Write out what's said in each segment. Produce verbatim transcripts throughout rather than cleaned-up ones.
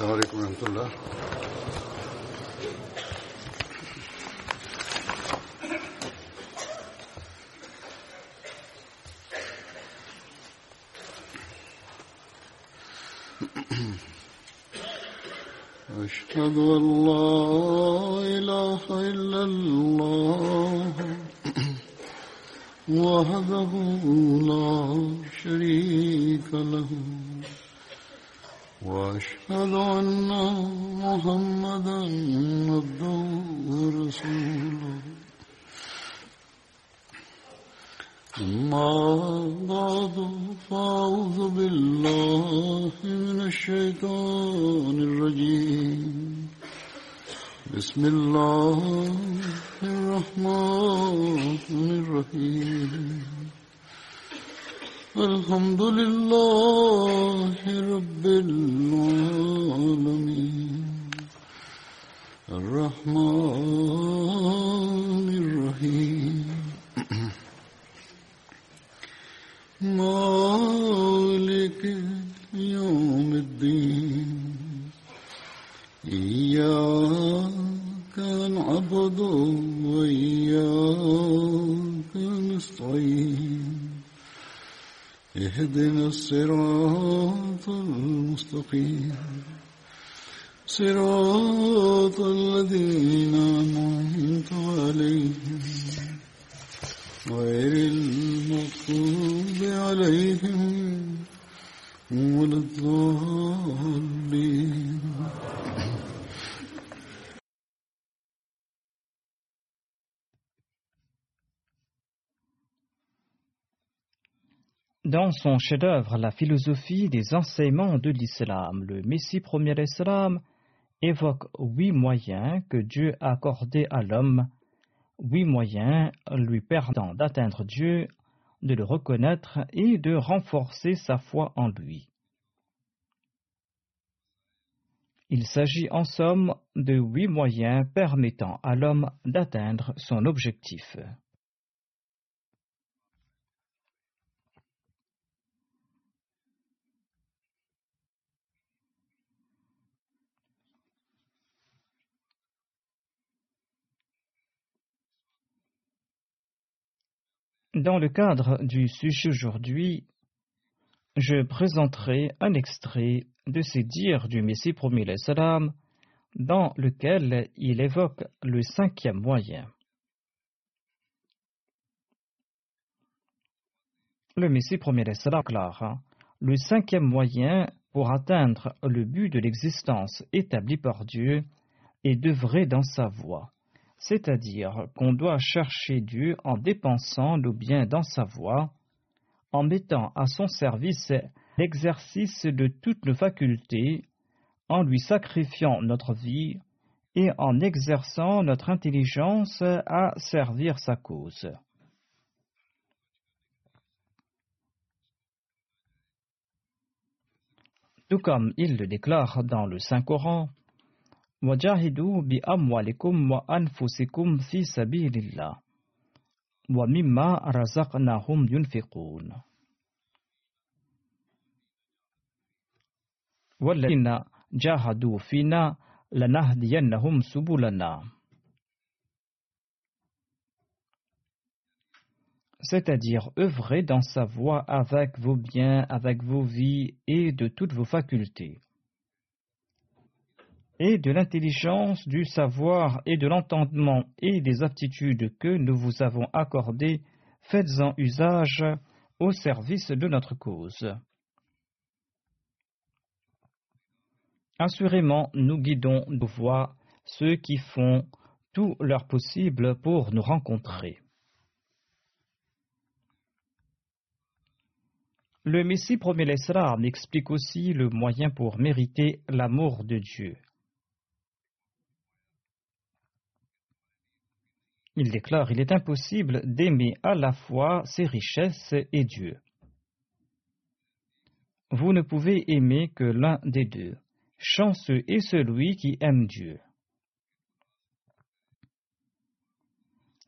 السلام عليكم ورحمة الله. أشهد أن لا إله إلا الله وحده لا شريك له وأشهد أن محمدًا عبده ورسوله أما بعد فأعوذ بالله من الشيطان الرجيم بسم الله الرحمن الرحيم الحمد لله رب العالمين الرحمن الرحيم مالك يوم الدين إياك نعبد وإياك نستعين اهدنا الصراط المستقيم صراط الذين أنعمت عليهم غير المغضوب عليهم ولا الضالين. Dans son chef-d'œuvre, La philosophie des enseignements de l'islam, le Messie premier islam évoque huit moyens que Dieu a accordés à l'homme, huit moyens lui permettant d'atteindre Dieu, de le reconnaître et de renforcer sa foi en lui. Il s'agit en somme de huit moyens permettant à l'homme d'atteindre son objectif. Dans le cadre du sujet aujourd'hui, je présenterai un extrait de ces dires du Messie premier salam, dans lequel il évoque le cinquième moyen. Le Messie premier salam déclare : le cinquième moyen pour atteindre le but de l'existence établi par Dieu est d'œuvrer dans sa voie. C'est-à-dire qu'on doit chercher Dieu en dépensant nos biens dans sa voie, en mettant à son service l'exercice de toutes nos facultés, en lui sacrifiant notre vie et en exerçant notre intelligence à servir sa cause. Tout comme il le déclare dans le Saint-Coran, وَجَاهِدُوا بِأَمْوَالِكُمْ وَأَنفُسِكُمْ فِي سَبِيلِ اللَّهِ وَمِمَّا رَزَقْنَاهُمْ يُنْفِقُونَ وَالَّذِينَ جَاهَدُوا فِينَا لَنَهْدِيَنَّهُمْ سُبُلَنَا. C'est-à-dire œuvrez dans sa voie avec vos biens, avec vos vies et de toutes vos facultés, et de l'intelligence, du savoir et de l'entendement et des aptitudes que nous vous avons accordées, faites-en usage au service de notre cause. Assurément, nous guidons nos voies ceux qui font tout leur possible pour nous rencontrer. Le Messie premier l'Islam explique aussi le moyen pour mériter l'amour de Dieu. Il déclare « Il est impossible d'aimer à la fois ses richesses et Dieu. Vous ne pouvez aimer que l'un des deux. Chanceux est celui qui aime Dieu.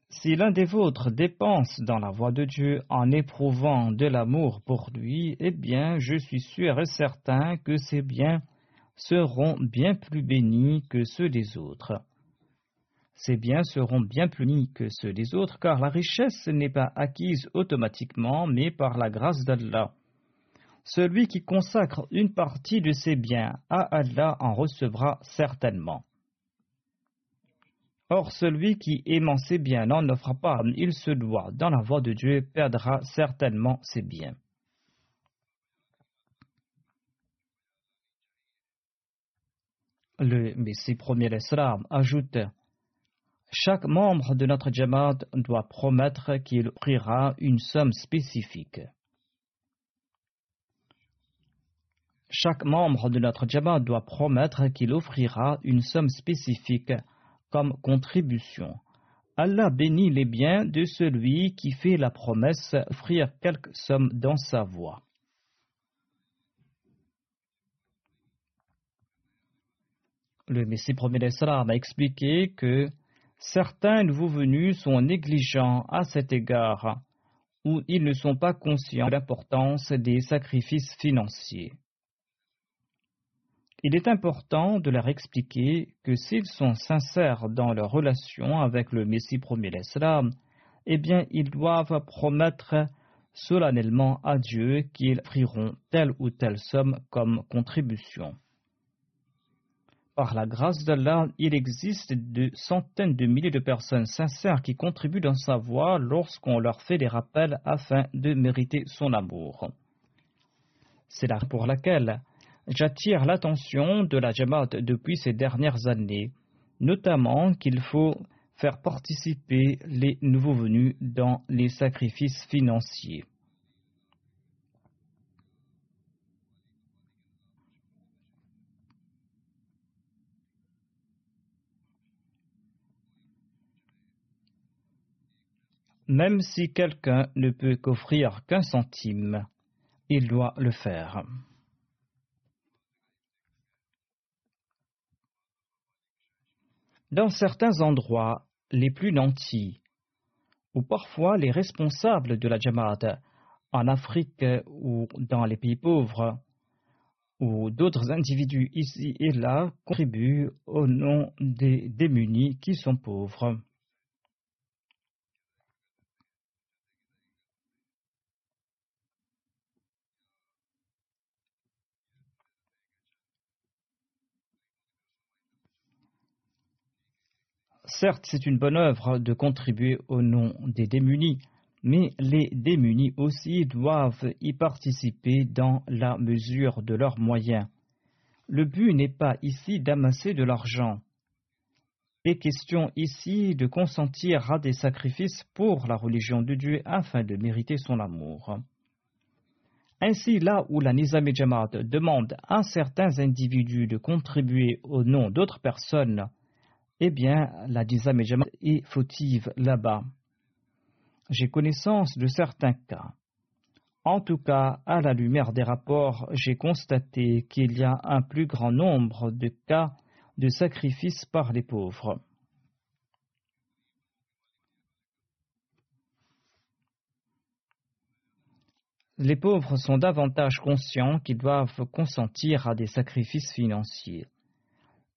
Si l'un des vôtres dépense dans la voie de Dieu en éprouvant de l'amour pour lui, eh bien, je suis sûr et certain que ses biens seront bien plus bénis que ceux des autres. Ces biens seront bien plus bénis que ceux des autres, car la richesse n'est pas acquise automatiquement, mais par la grâce d'Allah. Celui qui consacre une partie de ses biens à Allah en recevra certainement. Or, celui qui, aimant ses biens, n'en offre pas, il se doit, dans la voie de Dieu, perdra certainement ses biens. Le Messie premier d'Islam ajoute: chaque membre de notre Jamaat doit promettre qu'il priera une somme spécifique. Chaque membre de notre Jamaat doit promettre qu'il offrira une somme spécifique comme contribution. Allah bénit les biens de celui qui fait la promesse d'offrir quelque somme dans sa voie. Le Messie premier d'Islam a expliqué que certains nouveaux venus sont négligents à cet égard, ou ils ne sont pas conscients de l'importance des sacrifices financiers. Il est important de leur expliquer que s'ils sont sincères dans leur relation avec le Messie premier d'Islam, eh bien ils doivent promettre solennellement à Dieu qu'ils offriront telle ou telle somme comme contribution. Par la grâce d'Allah, il existe de centaines de milliers de personnes sincères qui contribuent dans sa voie lorsqu'on leur fait des rappels afin de mériter son amour. C'est la raison pour laquelle j'attire l'attention de la Jamaat depuis ces dernières années, notamment qu'il faut faire participer les nouveaux venus dans les sacrifices financiers. Même si quelqu'un ne peut qu'offrir qu'un centime, il doit le faire. Dans certains endroits, les plus nantis, ou parfois les responsables de la Jamaat, en Afrique ou dans les pays pauvres, ou d'autres individus ici et là, contribuent au nom des démunis qui sont pauvres. Certes, c'est une bonne œuvre de contribuer au nom des démunis, mais les démunis aussi doivent y participer dans la mesure de leurs moyens. Le but n'est pas ici d'amasser de l'argent. Il est question ici de consentir à des sacrifices pour la religion de Dieu afin de mériter son amour. Ainsi, là où la Nizami Jamaat demande à certains individus de contribuer au nom d'autres personnes, eh bien, la Nizami Jamaat est fautive là-bas. J'ai connaissance de certains cas. En tout cas, à la lumière des rapports, j'ai constaté qu'il y a un plus grand nombre de cas de sacrifices par les pauvres. Les pauvres sont davantage conscients qu'ils doivent consentir à des sacrifices financiers.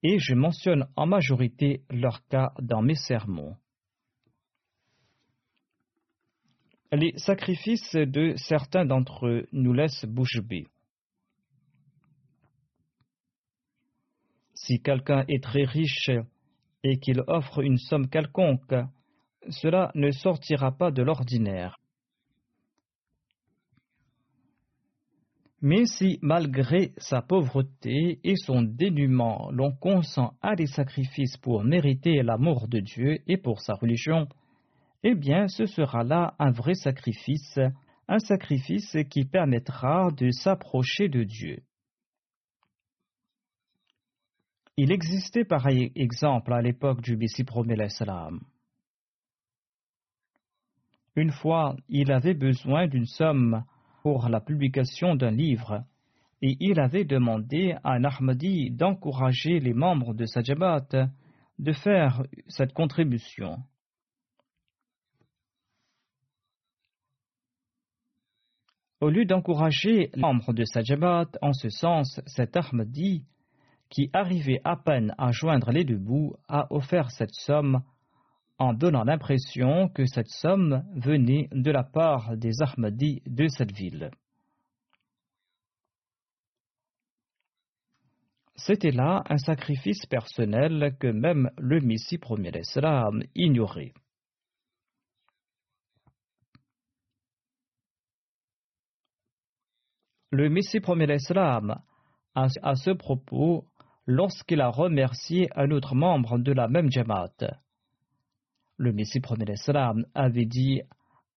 Et je mentionne en majorité leur cas dans mes sermons. Les sacrifices de certains d'entre eux nous laissent bouche bée. Si quelqu'un est très riche et qu'il offre une somme quelconque, cela ne sortira pas de l'ordinaire. Mais si, malgré sa pauvreté et son dénuement, l'on consent à des sacrifices pour mériter l'amour de Dieu et pour sa religion, eh bien, ce sera là un vrai sacrifice, un sacrifice qui permettra de s'approcher de Dieu. Il existait pareil exemple à l'époque du Messie premier d'Islam. Une fois, il avait besoin d'une somme pour la publication d'un livre, et il avait demandé à Ahmadi d'encourager les membres de sa Jamaat de faire cette contribution. Au lieu d'encourager les membres de sa Jamaat en ce sens, cet Ahmadi, qui arrivait à peine à joindre les deux bouts, a offert cette somme en donnant l'impression que cette somme venait de la part des Ahmadis de cette ville. C'était là un sacrifice personnel que même le Messie premier d'Islam ignorait. Le Messie premier d'Islam a à ce propos lorsqu'il a remercié un autre membre de la même Jamaat. Le Messie premier d'Islam avait dit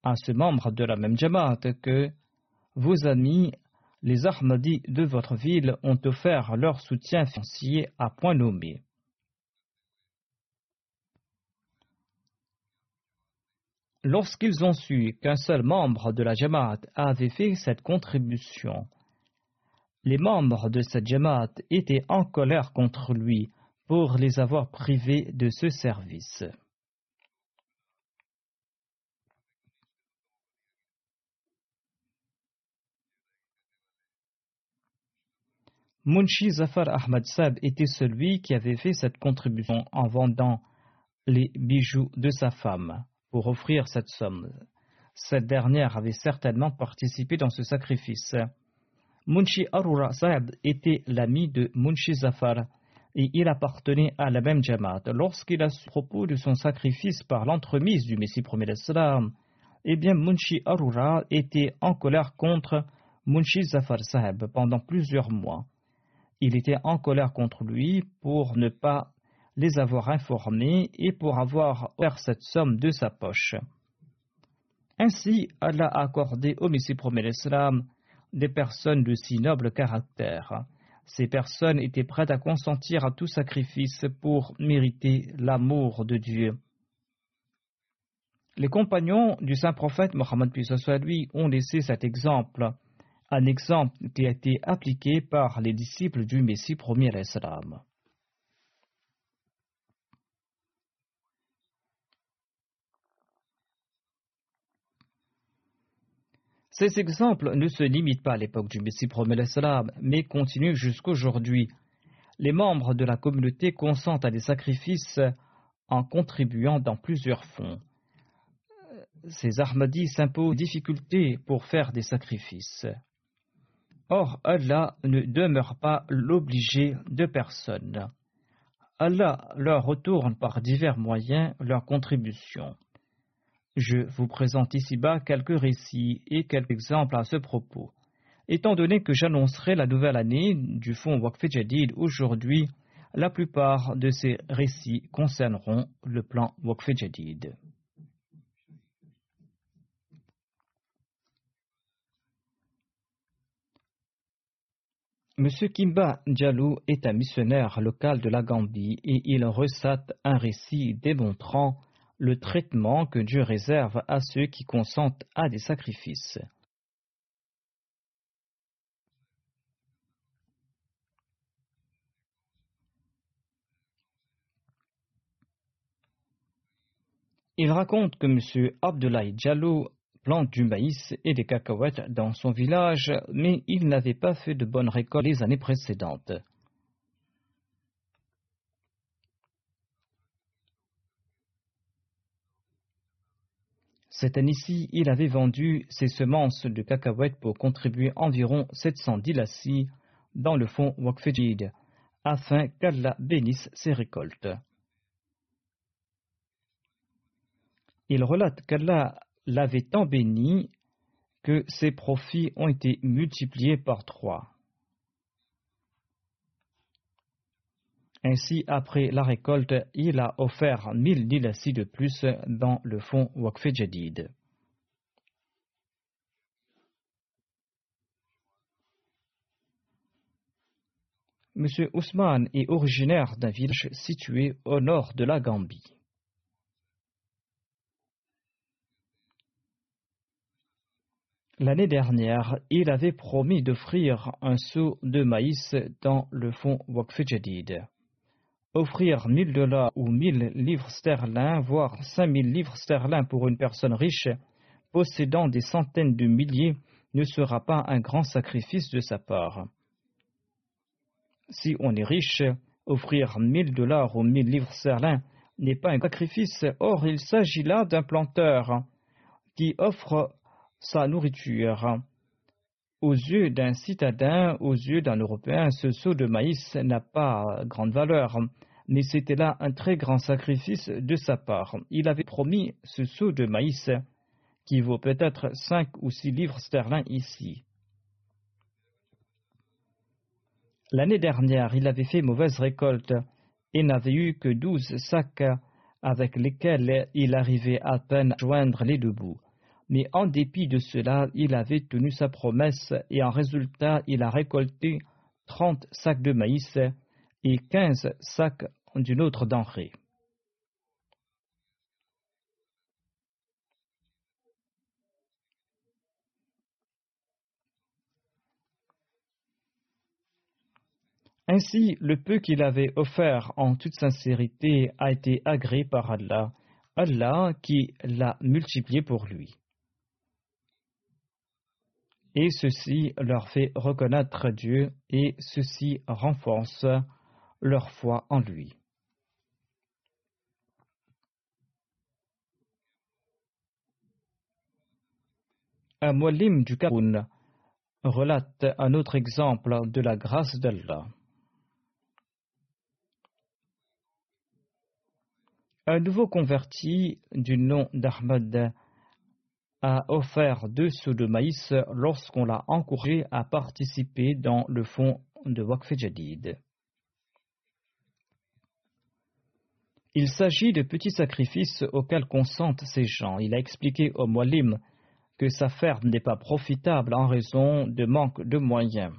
à ce membre de la même Jamaat que « Vos amis, les Ahmadis de votre ville ont offert leur soutien financier à point nommé. » Lorsqu'ils ont su qu'un seul membre de la Jamaat avait fait cette contribution, les membres de cette Jamaat étaient en colère contre lui pour les avoir privés de ce service. Munshi Zafar Ahmad Sahib était celui qui avait fait cette contribution en vendant les bijoux de sa femme pour offrir cette somme. Cette dernière avait certainement participé dans ce sacrifice. Munshi Arora Sahib était l'ami de Munshi Zafar et il appartenait à la même Jamaat. Lorsqu'il a su à propos de son sacrifice par l'entremise du Messie premier d'Islam, eh bien Munshi Arora était en colère contre Munshi Zafar Sahib pendant plusieurs mois. Il était en colère contre lui pour ne pas les avoir informés et pour avoir offert cette somme de sa poche. Ainsi, Allah a accordé au Messie premier d'Islam des personnes de si noble caractère. Ces personnes étaient prêtes à consentir à tout sacrifice pour mériter l'amour de Dieu. Les compagnons du Saint-Prophète Mohammed P S lui ont laissé cet exemple. Un exemple qui a été appliqué par les disciples du Messie premier d'Islam. Ces exemples ne se limitent pas à l'époque du Messie premier d'Islam, mais continuent jusqu'aujourd'hui. Les membres de la communauté consentent à des sacrifices en contribuant dans plusieurs fonds. Ces Ahmadis s'imposent des difficultés pour faire des sacrifices. Or, Allah ne demeure pas l'obligé de personne. Allah leur retourne par divers moyens leurs contributions. Je vous présente ici-bas quelques récits et quelques exemples à ce propos. Étant donné que j'annoncerai la nouvelle année du fonds Waqf Jadid aujourd'hui, la plupart de ces récits concerneront le plan Waqf Jadid. Monsieur Kimba Djalou est un missionnaire local de la Gambie et il ressatte un récit démontrant le traitement que Dieu réserve à ceux qui consentent à des sacrifices. Il raconte que Monsieur Abdoulaye Djalou plante du maïs et des cacahuètes dans son village, mais il n'avait pas fait de bonnes récoltes les années précédentes. Cette année-ci, il avait vendu ses semences de cacahuètes pour contribuer environ sept cents dilassis dans le fonds Waqf Jadid, afin qu'Allah bénisse ses récoltes. Il relate qu'Allah l'avait tant béni que ses profits ont été multipliés par trois. Ainsi, après la récolte, il a offert mille dilassis de plus dans le fonds Waqf Jadid. Monsieur Ousmane est originaire d'un village situé au nord de la Gambie. L'année dernière, il avait promis d'offrir un seau de maïs dans le fonds Waqf Jadid. Offrir mille dollars ou mille livres sterlings, voire cinq mille livres sterlings pour une personne riche, possédant des centaines de milliers, ne sera pas un grand sacrifice de sa part. Si on est riche, offrir mille dollars ou mille livres sterling n'est pas un sacrifice. Or, il s'agit là d'un planteur qui offre sa nourriture. Aux yeux d'un citadin, aux yeux d'un Européen, ce seau de maïs n'a pas grande valeur, mais c'était là un très grand sacrifice de sa part. Il avait promis ce seau de maïs qui vaut peut-être cinq ou six livres sterling ici. L'année dernière, il avait fait mauvaise récolte et n'avait eu que douze sacs avec lesquels il arrivait à peine à joindre les deux bouts. Mais en dépit de cela, il avait tenu sa promesse et en résultat, il a récolté trente sacs de maïs et quinze sacs d'une autre denrée. Ainsi, le peu qu'il avait offert en toute sincérité a été agréé par Allah, Allah qui l'a multiplié pour lui. Et ceci leur fait reconnaître Dieu et ceci renforce leur foi en lui. Un Muallim du Cameroun relate un autre exemple de la grâce d'Allah. Un nouveau converti du nom d'Ahmad a offert deux seaux de maïs lorsqu'on l'a encouragé à participer dans le fonds de Waqf Jadid. Il s'agit de petits sacrifices auxquels consentent ces gens. Il a expliqué au Muallim que sa ferme n'est pas profitable en raison de manque de moyens.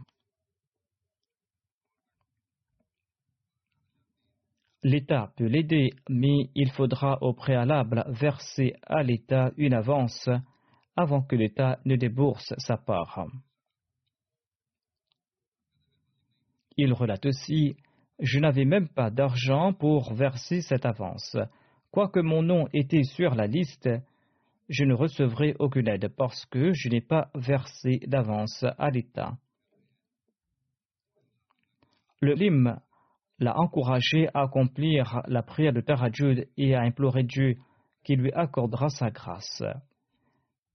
L'État peut l'aider, mais il faudra au préalable verser à l'État une avance avant que l'État ne débourse sa part. Il relate aussi « Je n'avais même pas d'argent pour verser cette avance. Quoique mon nom était sur la liste, je ne recevrai aucune aide parce que je n'ai pas versé d'avance à l'État. » Le Lim l'a encouragé à accomplir la prière de Tahajjud et à implorer Dieu qui lui accordera sa grâce.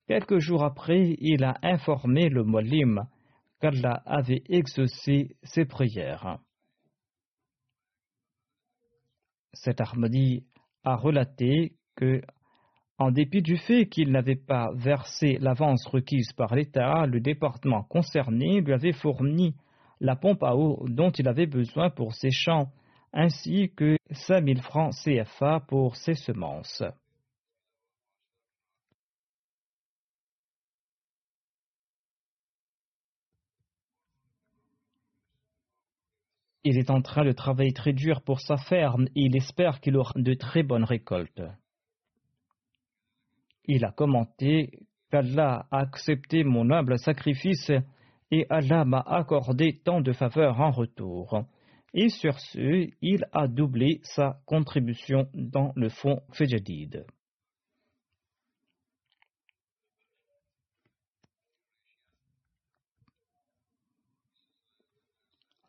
Quelques jours après, il a informé le Muallim qu'Allah avait exaucé ses prières. Cet Ahmadi a relaté que, en dépit du fait qu'il n'avait pas versé l'avance requise par l'État, le département concerné lui avait fourni la pompe à eau dont il avait besoin pour ses champs, ainsi que cinq mille francs C F A pour ses semences. Il est en train de travailler très dur pour sa ferme et il espère qu'il aura de très bonnes récoltes. Il a commenté qu'Allah a accepté mon humble sacrifice et Allah m'a accordé tant de faveurs en retour. Et sur ce, il a doublé sa contribution dans le fonds Fejadid.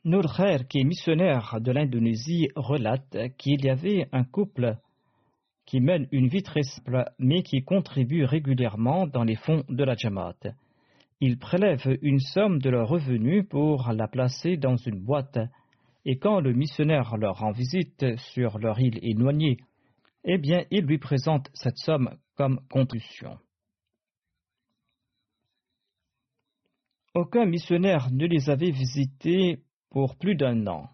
Nour Khair, qui est missionnaire de l'Indonésie, relate qu'il y avait un couple qui mène une vie très simple, mais qui contribue régulièrement dans les fonds de la Jamaat. Ils prélèvent une somme de leurs revenus pour la placer dans une boîte, et quand le missionnaire leur rend visite sur leur île éloignée, eh bien, il lui présente cette somme comme contribution. Aucun missionnaire ne les avait visités pour plus d'un an,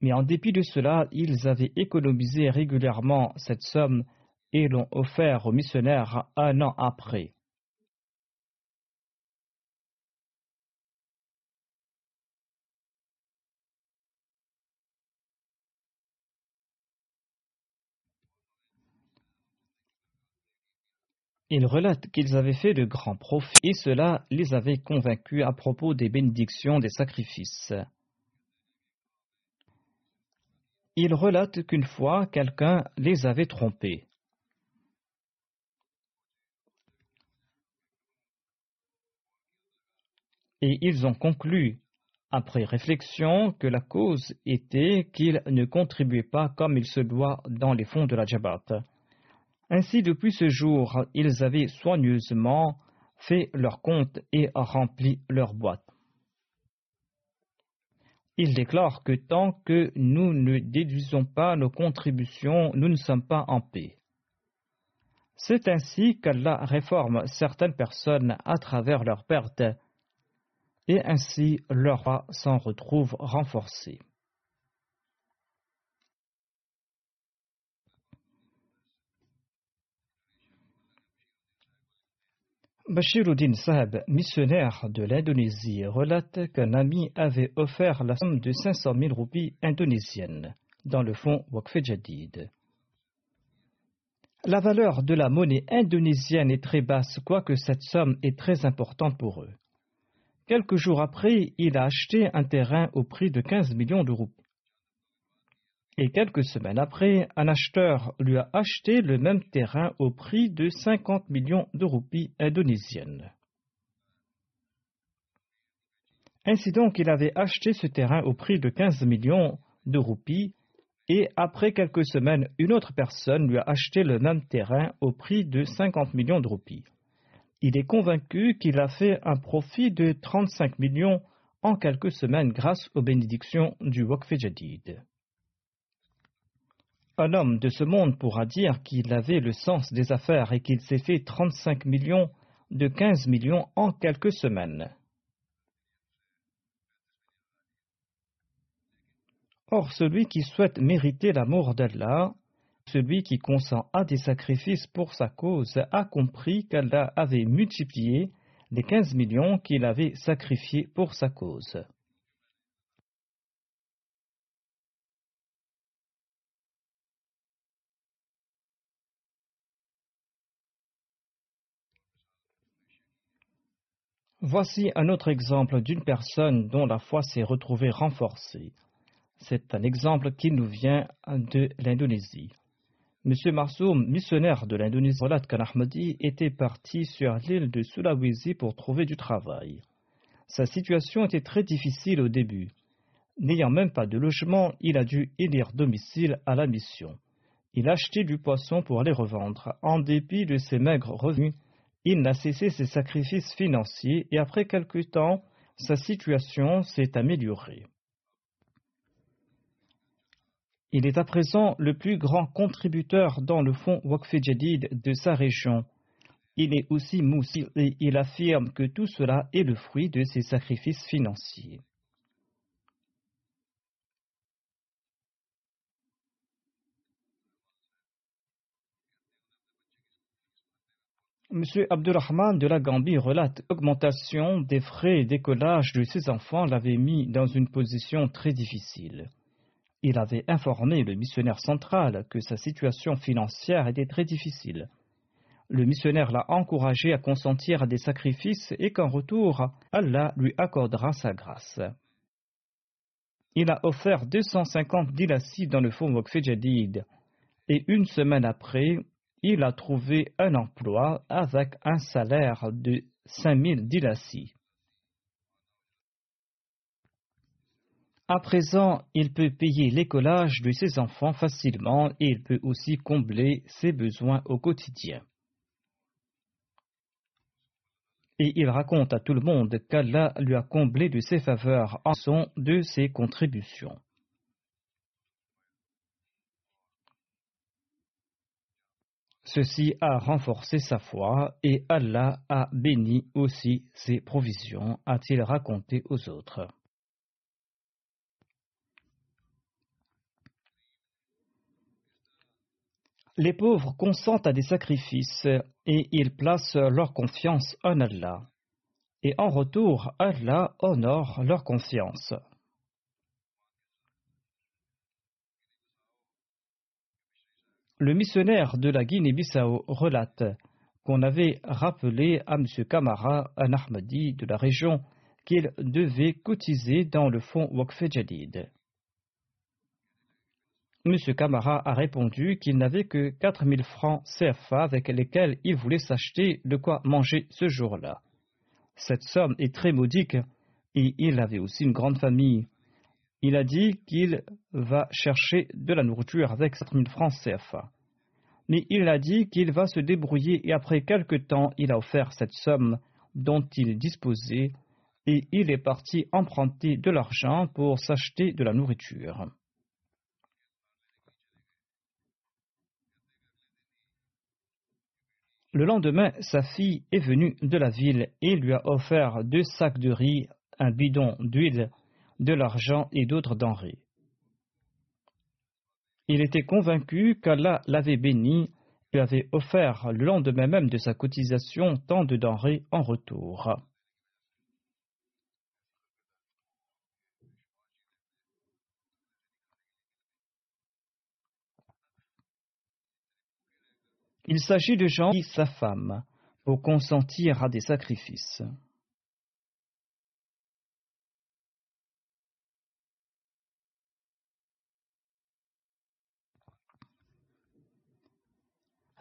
mais en dépit de cela, ils avaient économisé régulièrement cette somme et l'ont offert aux missionnaires un an après. Ils relatent qu'ils avaient fait de grands profits et cela les avait convaincus à propos des bénédictions des sacrifices. Ils relatent qu'une fois, quelqu'un les avait trompés. Et ils ont conclu après réflexion que la cause était qu'il ne contribuait pas comme il se doit dans les fonds de la Jabhat. Ainsi, depuis ce jour, ils avaient soigneusement fait leurs comptes et rempli leurs boîtes. Il déclare que tant que nous ne déduisons pas nos contributions, nous ne sommes pas en paix. C'est ainsi qu'Allah réforme certaines personnes à travers leurs pertes, et ainsi leur foi s'en retrouve renforcée. Bashiruddin Sahab, missionnaire de l'Indonésie, relate qu'un ami avait offert la somme de cinq cent mille roupies indonésiennes dans le fonds Waqf Jadid. La valeur de la monnaie indonésienne est très basse, quoique cette somme est très importante pour eux. Quelques jours après, il a acheté un terrain au prix de quinze millions de roupies. Et quelques semaines après, un acheteur lui a acheté le même terrain au prix de cinquante millions de roupies indonésiennes. Ainsi donc, il avait acheté ce terrain au prix de quinze millions de roupies et après quelques semaines, une autre personne lui a acheté le même terrain au prix de cinquante millions de roupies. Il est convaincu qu'il a fait un profit de trente-cinq millions en quelques semaines grâce aux bénédictions du Waqf Jadid. Un homme de ce monde pourra dire qu'il avait le sens des affaires et qu'il s'est fait trente-cinq millions de quinze millions en quelques semaines. Or, celui qui souhaite mériter l'amour d'Allah, celui qui consent à des sacrifices pour sa cause, a compris qu'Allah avait multiplié les quinze millions qu'il avait sacrifiés pour sa cause. Voici un autre exemple d'une personne dont la foi s'est retrouvée renforcée. C'est un exemple qui nous vient de l'Indonésie. M. Marsoum, missionnaire de l'Indonésie, relate qu'un Ahmadi était parti sur l'île de Sulawesi pour trouver du travail. Sa situation était très difficile au début. N'ayant même pas de logement, il a dû élire domicile à la mission. Il achetait du poisson pour les revendre. En dépit de ses maigres revenus, il n'a cessé ses sacrifices financiers et après quelque temps, sa situation s'est améliorée. Il est à présent le plus grand contributeur dans le fonds Waqf Jadid de sa région. Il est aussi moussi et il affirme que tout cela est le fruit de ses sacrifices financiers. M. Abdurrahman de la Gambie relate qu'augmentation des frais et décollage de ses enfants l'avait mis dans une position très difficile. Il avait informé le missionnaire central que sa situation financière était très difficile. Le missionnaire l'a encouragé à consentir à des sacrifices et qu'en retour, Allah lui accordera sa grâce. Il a offert deux cent cinquante dilassis dans le fonds Waqf Jadid et une semaine après, il a trouvé un emploi avec un salaire de cinq mille dilassis. À présent, il peut payer l'écolage de ses enfants facilement et il peut aussi combler ses besoins au quotidien. Et il raconte à tout le monde qu'Allah lui a comblé de ses faveurs en son de ses contributions. Ceci a renforcé sa foi et Allah a béni aussi ses provisions, a-t-il raconté aux autres. Les pauvres consentent à des sacrifices et ils placent leur confiance en Allah. Et en retour, Allah honore leur confiance. Le missionnaire de la Guinée-Bissau relate qu'on avait rappelé à M. Kamara, un Ahmadi de la région, qu'il devait cotiser dans le fonds Waqf Jadid. M. Kamara a répondu qu'il n'avait que quatre mille francs C F A avec lesquels il voulait s'acheter de quoi manger ce jour-là. Cette somme est très modique et il avait aussi une grande famille. Il a dit qu'il va chercher de la nourriture avec sept mille francs C F A. Mais il a dit qu'il va se débrouiller et après quelque temps, il a offert cette somme dont il disposait et il est parti emprunter de l'argent pour s'acheter de la nourriture. Le lendemain, sa fille est venue de la ville et lui a offert deux sacs de riz, un bidon d'huile, de l'argent et d'autres denrées. Il était convaincu qu'Allah l'avait béni et avait offert le lendemain même de sa cotisation tant de denrées en retour. Il s'agit de gens qui sa femme pour consentir à des sacrifices.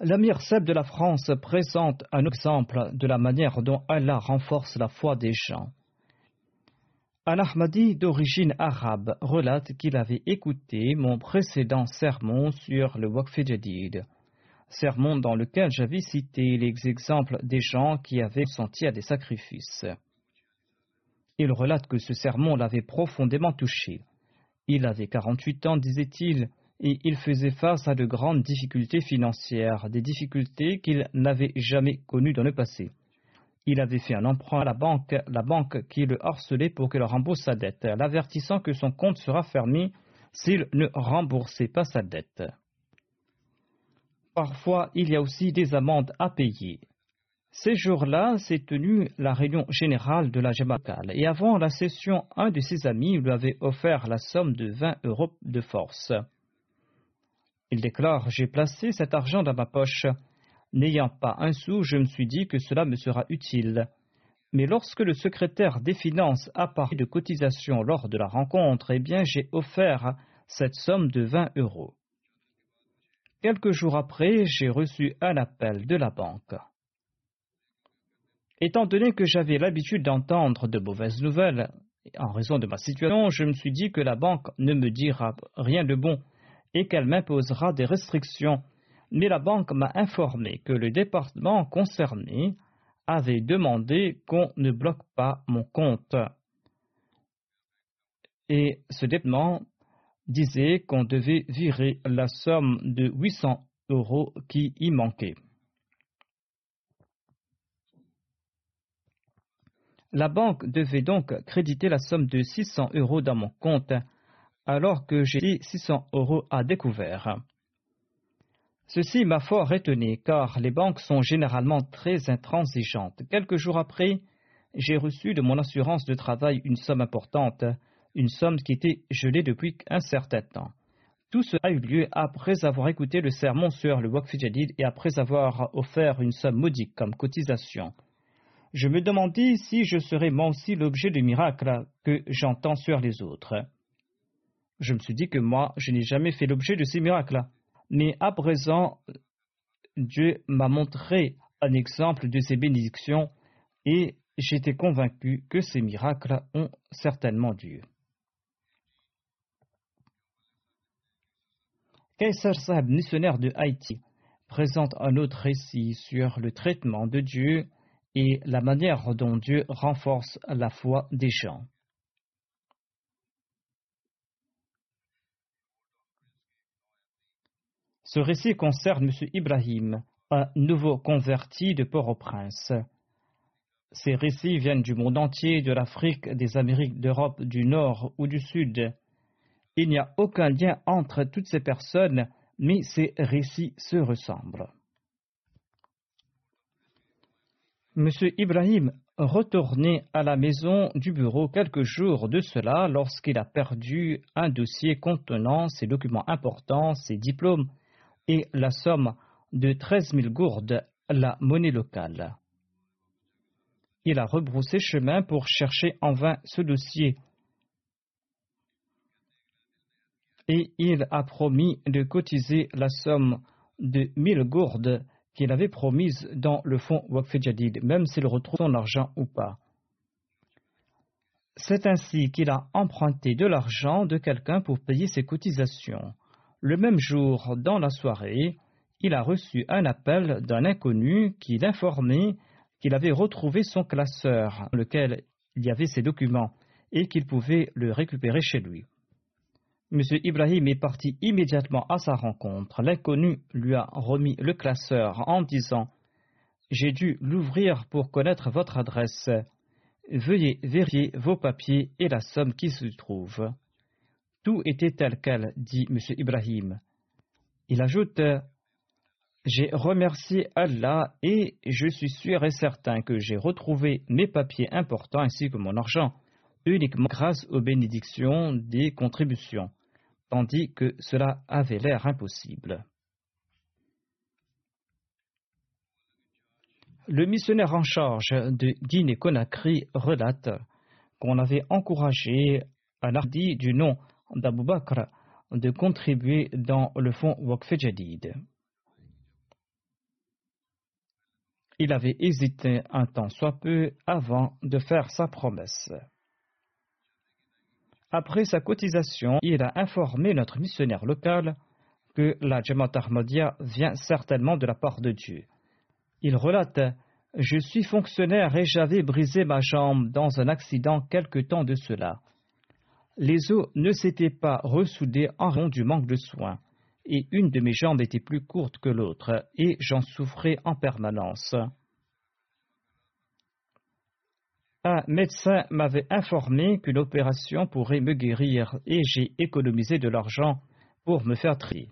L'amir Seb de la France présente un exemple de la manière dont Allah renforce la foi des gens. Al-Ahmadi, d'origine arabe, relate qu'il avait écouté mon précédent sermon sur le Waqf Jadid, sermon dans lequel j'avais cité les exemples des gens qui avaient consenti à des sacrifices. Il relate que ce sermon l'avait profondément touché. Il avait quarante-huit ans, disait-il, et il faisait face à de grandes difficultés financières, des difficultés qu'il n'avait jamais connues dans le passé. Il avait fait un emprunt à la banque, la banque qui le harcelait pour qu'elle rembourse sa dette, l'avertissant que son compte sera fermé s'il ne remboursait pas sa dette. Parfois, il y a aussi des amendes à payer. Ces jours-là, s'est tenue la réunion générale de la Jamakal et avant la session, un de ses amis lui avait offert la somme de vingt euros de force. Il déclare « J'ai placé cet argent dans ma poche. N'ayant pas un sou, je me suis dit que cela me sera utile. » Mais lorsque le secrétaire des finances a parlé de cotisation lors de la rencontre, eh bien, j'ai offert cette somme de vingt euros. Quelques jours après, j'ai reçu un appel de la banque. Étant donné que j'avais l'habitude d'entendre de mauvaises nouvelles, en raison de ma situation, je me suis dit que la banque ne me dira rien de bon et qu'elle m'imposera des restrictions. Mais la banque m'a informé que le département concerné avait demandé qu'on ne bloque pas mon compte. Et ce département disait qu'on devait virer la somme de huit cents euros qui y manquait. La banque devait donc créditer la somme de six cents euros dans mon compte, alors que j'ai six cents euros à découvert. Ceci m'a fort étonné, car les banques sont généralement très intransigeantes. Quelques jours après, j'ai reçu de mon assurance de travail une somme importante, une somme qui était gelée depuis un certain temps. Tout cela a eu lieu après avoir écouté le sermon sur le Waqf Jadid et après avoir offert une somme modique comme cotisation. Je me demandais si je serais moi aussi l'objet du miracle que j'entends sur les autres. Je me suis dit que moi, je n'ai jamais fait l'objet de ces miracles. Mais à présent, Dieu m'a montré un exemple de ces bénédictions et j'étais convaincu que ces miracles ont certainement lieu. Kaysar Sahib, missionnaire de Haïti, présente un autre récit sur le traitement de Dieu et la manière dont Dieu renforce la foi des gens. Ce récit concerne M. Ibrahim, un nouveau converti de Port-au-Prince. Ces récits viennent du monde entier, de l'Afrique, des Amériques, d'Europe, du Nord ou du Sud. Il n'y a aucun lien entre toutes ces personnes, mais ces récits se ressemblent. M. Ibrahim retournait à la maison du bureau quelques jours de cela lorsqu'il a perdu un dossier contenant ses documents importants, ses diplômes, et la somme de treize mille gourdes, la monnaie locale. Il a rebroussé chemin pour chercher en vain ce dossier et il a promis de cotiser la somme de mille gourdes qu'il avait promise dans le fonds Waqf Jadid, même s'il retrouve son argent ou pas. C'est ainsi qu'il a emprunté de l'argent de quelqu'un pour payer ses cotisations. Le même jour, dans la soirée, il a reçu un appel d'un inconnu qui l'informait qu'il avait retrouvé son classeur, lequel il y avait ses documents, et qu'il pouvait le récupérer chez lui. M. Ibrahim est parti immédiatement à sa rencontre. L'inconnu lui a remis le classeur en disant « J'ai dû l'ouvrir pour connaître votre adresse. Veuillez vérifier vos papiers et la somme qui se trouve. » Tout était tel quel, dit M. Ibrahim. Il ajoute « J'ai remercié Allah et je suis sûr et certain que j'ai retrouvé mes papiers importants ainsi que mon argent, uniquement grâce aux bénédictions des contributions, tandis que cela avait l'air impossible. » Le missionnaire en charge de Guinée-Conakry relate qu'on avait encouragé un hardi du nom d'Abou Bakr de contribuer dans le fonds Waqf Jadid. Il avait hésité un temps soit peu avant de faire sa promesse. Après sa cotisation, il a informé notre missionnaire local que la Jamaat Ahmadiyya vient certainement de la part de Dieu. Il relate « Je suis fonctionnaire et j'avais brisé ma jambe dans un accident quelque temps de cela. Les os ne s'étaient pas ressoudés en raison du manque de soins, et une de mes jambes était plus courte que l'autre, et j'en souffrais en permanence. Un médecin m'avait informé qu'une opération pourrait me guérir, et j'ai économisé de l'argent pour me faire traiter.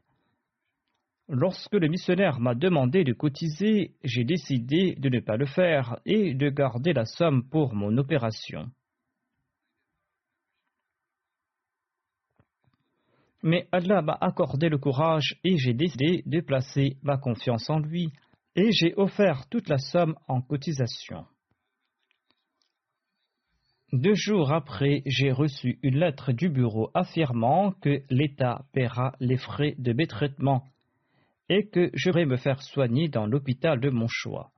Lorsque le missionnaire m'a demandé de cotiser, j'ai décidé de ne pas le faire et de garder la somme pour mon opération. Mais Allah m'a accordé le courage et j'ai décidé de placer ma confiance en lui et j'ai offert toute la somme en cotisation. Deux jours après, j'ai reçu une lettre du bureau affirmant que l'État paiera les frais de mes traitements et que je vais me faire soigner dans l'hôpital de mon choix.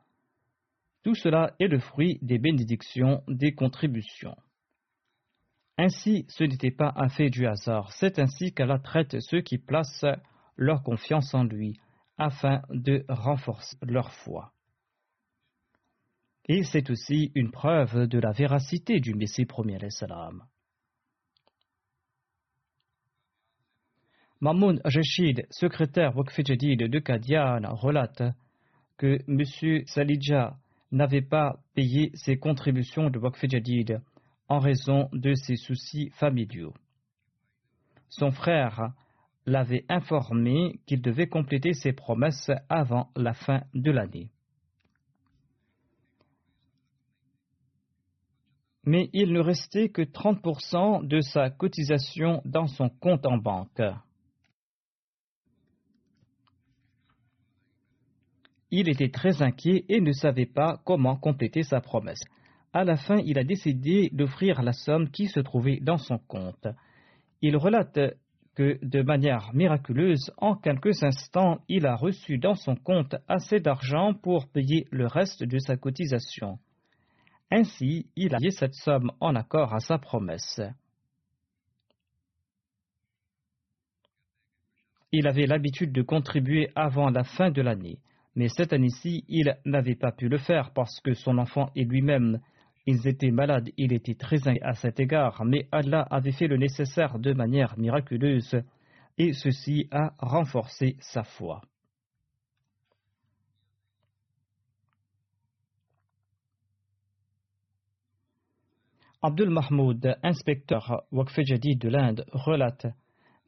Tout cela est le fruit des bénédictions, des contributions. Ainsi, ce n'était pas un fait du hasard. C'est ainsi qu'Allah traite ceux qui placent leur confiance en lui, afin de renforcer leur foi. Et c'est aussi une preuve de la véracité du Messie premier alayhi salam. Mahmoud Rachid, secrétaire Waqf Jadid de Kadian, relate que M. Salidja n'avait pas payé ses contributions de Waqf Jadid en raison de ses soucis familiaux. Son frère l'avait informé qu'il devait compléter ses promesses avant la fin de l'année. Mais il ne restait que trente pour cent de sa cotisation dans son compte en banque. Il était très inquiet et ne savait pas comment compléter sa promesse. À la fin, il a décidé d'offrir la somme qui se trouvait dans son compte. Il relate que, de manière miraculeuse, en quelques instants, il a reçu dans son compte assez d'argent pour payer le reste de sa cotisation. Ainsi, il a payé cette somme en accord à sa promesse. Il avait l'habitude de contribuer avant la fin de l'année. Mais cette année-ci, il n'avait pas pu le faire parce que son enfant et lui-même, ils étaient malades. Il était très inquiet à cet égard, mais Allah avait fait le nécessaire de manière miraculeuse et ceci a renforcé sa foi. Abdul Mahmoud, inspecteur Waqf Jadid de l'Inde, relate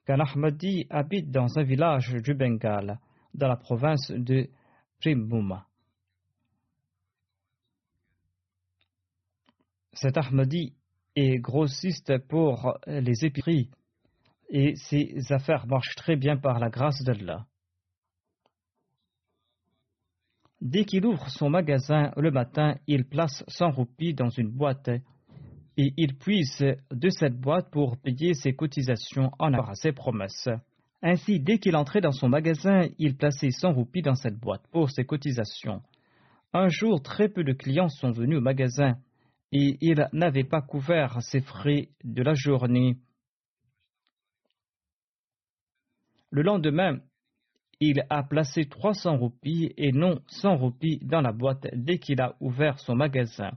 qu'un Ahmadi habite dans un village du Bengale, dans la province de . Cet Ahmadi est grossiste pour les épiceries et ses affaires marchent très bien par la grâce d'Allah. Dès qu'il ouvre son magasin le matin, il place cent roupies dans une boîte et il puise de cette boîte pour payer ses cotisations en accord à ses promesses. Ainsi, dès qu'il entrait dans son magasin, il plaçait cent roupies dans cette boîte pour ses cotisations. Un jour, très peu de clients sont venus au magasin et il n'avait pas couvert ses frais de la journée. Le lendemain, il a placé trois cents roupies et non cent roupies dans la boîte dès qu'il a ouvert son magasin,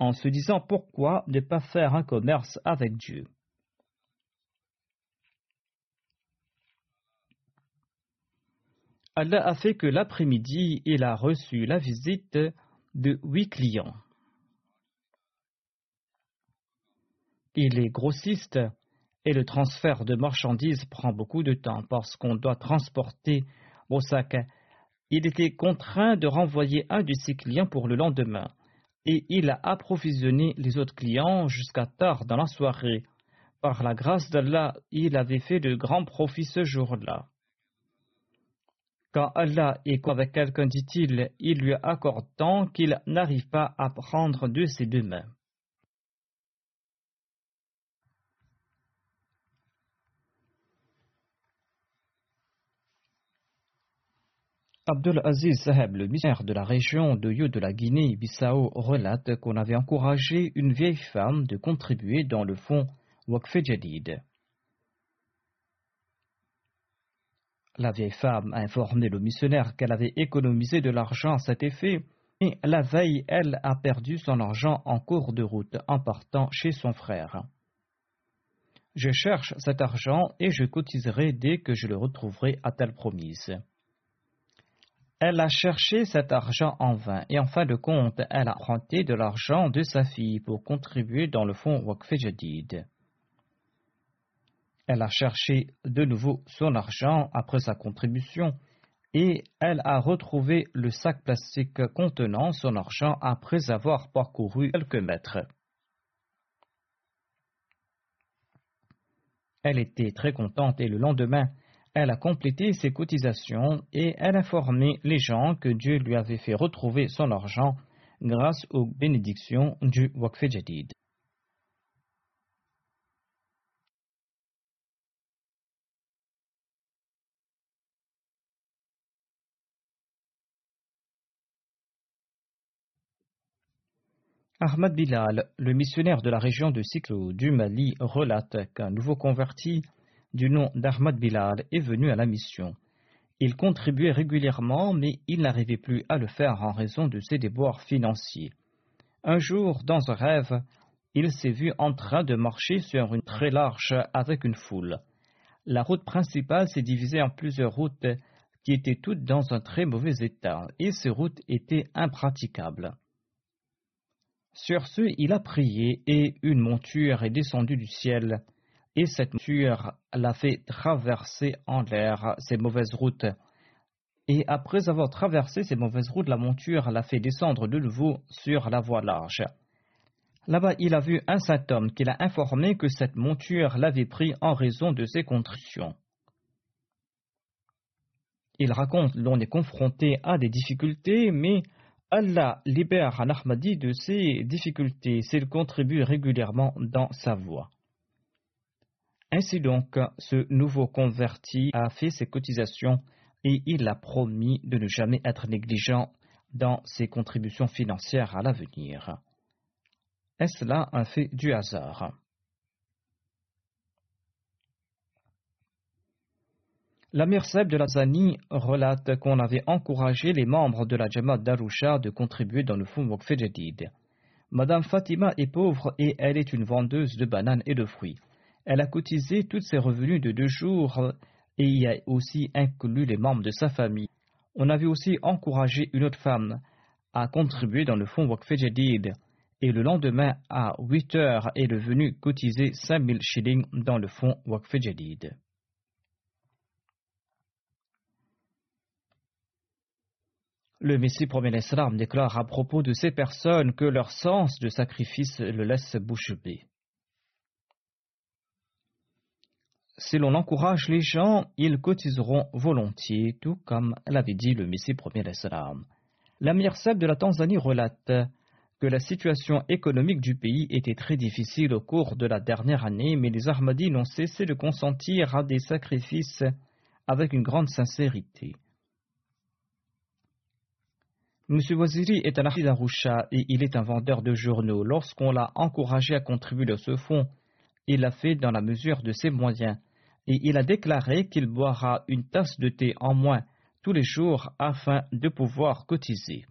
en se disant pourquoi ne pas faire un commerce avec Dieu. Allah a fait que l'après-midi, il a reçu la visite de huit clients. Il est grossiste et le transfert de marchandises prend beaucoup de temps parce qu'on doit transporter au sac. Il était contraint de renvoyer un de ses clients pour le lendemain et il a approvisionné les autres clients jusqu'à tard dans la soirée. Par la grâce d'Allah, il avait fait de grands profits ce jour-là. Quand Allah est avec quelqu'un, dit-il, il lui accorde tant qu'il n'arrive pas à prendre de ses deux mains. Abdul Aziz Saheb, le missionnaire de la région de Yo de la Guinée-Bissau, relate qu'on avait encouragé une vieille femme de contribuer dans le fonds Waqf Jadid. La vieille femme a informé le missionnaire qu'elle avait économisé de l'argent à cet effet, et la veille, elle a perdu son argent en cours de route en partant chez son frère. « Je cherche cet argent et je cotiserai dès que je le retrouverai, a-t-elle promise. » Elle a cherché cet argent en vain et en fin de compte, elle a emprunté de l'argent de sa fille pour contribuer dans le fonds Waqf Jadid. Elle a cherché de nouveau son argent après sa contribution et elle a retrouvé le sac plastique contenant son argent après avoir parcouru quelques mètres. Elle était très contente et le lendemain, elle a complété ses cotisations et elle a informé les gens que Dieu lui avait fait retrouver son argent grâce aux bénédictions du Waqf Jadid. Ahmad Bilal, le missionnaire de la région de Siklo du Mali, relate qu'un nouveau converti du nom d'Ahmad Bilal est venu à la mission. Il contribuait régulièrement, mais il n'arrivait plus à le faire en raison de ses déboires financiers. Un jour, dans un rêve, il s'est vu en train de marcher sur une très large avec une foule. La route principale s'est divisée en plusieurs routes qui étaient toutes dans un très mauvais état, et ces routes étaient impraticables. Sur ce, il a prié et une monture est descendue du ciel et cette monture l'a fait traverser en l'air ces mauvaises routes. Et après avoir traversé ces mauvaises routes, la monture l'a fait descendre de nouveau sur la voie large. Là-bas, il a vu un saint homme qui l'a informé que cette monture l'avait pris en raison de ses contritions. Il raconte l'on est confronté à des difficultés, mais Allah libère un Ahmadi de ses difficultés s'il contribue régulièrement dans sa voie. Ainsi donc, ce nouveau converti a fait ses cotisations et il a promis de ne jamais être négligent dans ses contributions financières à l'avenir. Est-ce là un fait du hasard ? L'Amir Saeb de la Tanzanie relate qu'on avait encouragé les membres de la Jamaat d'Arusha de contribuer dans le fonds Waqf Jadid. Madame Fatima est pauvre et elle est une vendeuse de bananes et de fruits. Elle a cotisé tous ses revenus de deux jours et y a aussi inclus les membres de sa famille. On avait aussi encouragé une autre femme à contribuer dans le fonds Waqf Jadid et le lendemain à huit heures est venue cotiser cinq mille shillings dans le fonds Waqf Jadid. Le Messie premier l'Islam déclare à propos de ces personnes que leur sens de sacrifice le laisse bouche bée. Si l'on encourage les gens, ils cotiseront volontiers, tout comme l'avait dit le Messie premier l'Islam. L'Amir Saeb de la Tanzanie relate que la situation économique du pays était très difficile au cours de la dernière année, mais les Ahmadis n'ont cessé de consentir à des sacrifices avec une grande sincérité. M. Waziri est un artiste d'Arusha et il est un vendeur de journaux. Lorsqu'on l'a encouragé à contribuer à ce fonds, il l'a fait dans la mesure de ses moyens. Et il a déclaré qu'il boira une tasse de thé en moins tous les jours afin de pouvoir cotiser.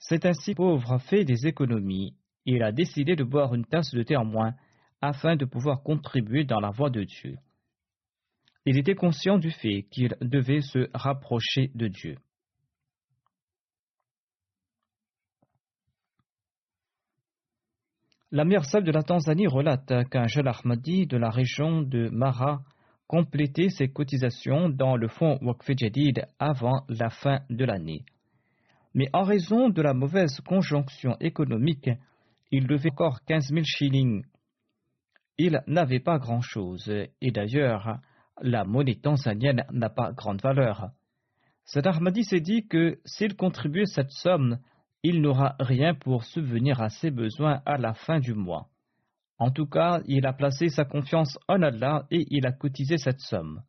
C'est ainsi que le pauvre fait des économies. Il a décidé de boire une tasse de thé en moins afin de pouvoir contribuer dans la voie de Dieu. Il était conscient du fait qu'il devait se rapprocher de Dieu. L'Amir Sab de la Tanzanie relate qu'un jeune Ahmadi de la région de Mara complétait ses cotisations dans le fonds Waqf Jadid avant la fin de l'année. Mais en raison de la mauvaise conjonction économique, il devait encore quinze mille shillings. Il n'avait pas grand-chose et d'ailleurs, la monnaie tanzanienne n'a pas grande valeur. Cet Ahmadi s'est dit que s'il contribuait cette somme, il n'aura rien pour subvenir à ses besoins à la fin du mois. En tout cas, il a placé sa confiance en Allah et il a cotisé cette somme.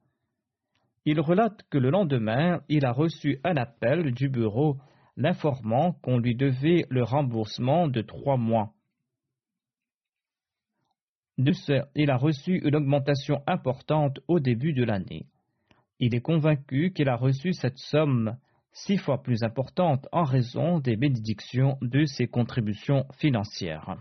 Il relate que le lendemain, il a reçu un appel du bureau l'informant qu'on lui devait le remboursement de trois mois. De ce, il a reçu une augmentation importante au début de l'année. Il est convaincu qu'il a reçu cette somme six fois plus importante en raison des bénédictions de ses contributions financières.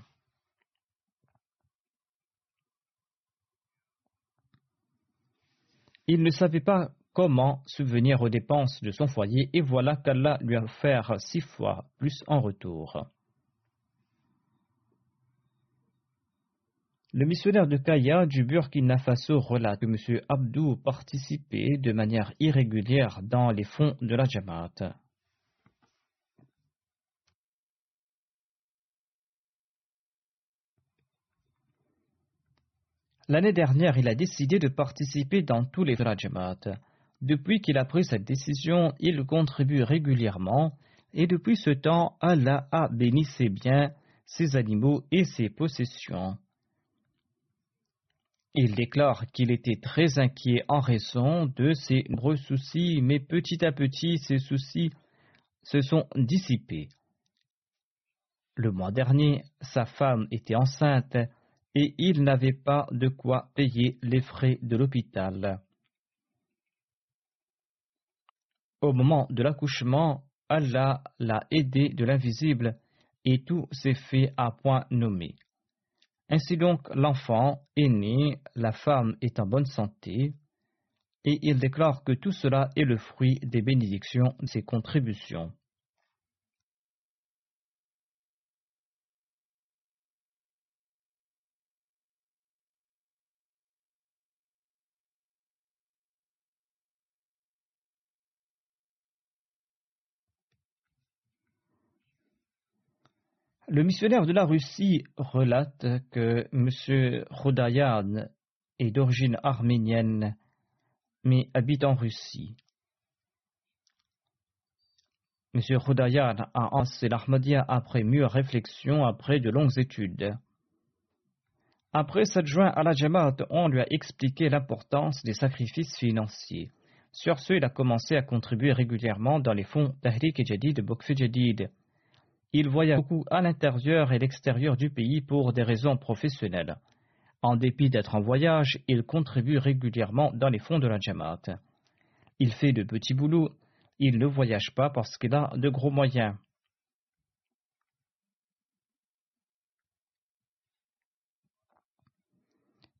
Il ne savait pas comment subvenir aux dépenses de son foyer et voilà qu'Allah lui a offert six fois plus en retour. Le missionnaire de Kaya du Burkina Faso relate que M. Abdou participait de manière irrégulière dans les fonds de la Jamaat. L'année dernière, il a décidé de participer dans tous les fonds de la Jamaat. Depuis qu'il a pris cette décision, il contribue régulièrement et depuis ce temps, Allah a béni ses biens, ses animaux et ses possessions. Il déclare qu'il était très inquiet en raison de ses nombreux soucis, mais petit à petit, ces soucis se sont dissipés. Le mois dernier, sa femme était enceinte et il n'avait pas de quoi payer les frais de l'hôpital. Au moment de l'accouchement, Allah l'a aidé de l'invisible et tout s'est fait à point nommé. Ainsi donc, l'enfant est né, la femme est en bonne santé, et il déclare que tout cela est le fruit des bénédictions de ses contributions. Le missionnaire de la Russie relate que M. Khodayan est d'origine arménienne, mais habite en Russie. M. Khodayan a enseigné l'Ahmadiyya après mûre réflexion, après de longues études. Après s'être joint à la Jamaat, on lui a expliqué l'importance des sacrifices financiers. Sur ce, il a commencé à contribuer régulièrement dans les fonds Tahrik et Jadid, Waqf Jadid. Il voyage beaucoup à l'intérieur et l'extérieur du pays pour des raisons professionnelles. En dépit d'être en voyage, il contribue régulièrement dans les fonds de la Jamaat. Il fait de petits boulots, il ne voyage pas parce qu'il a de gros moyens.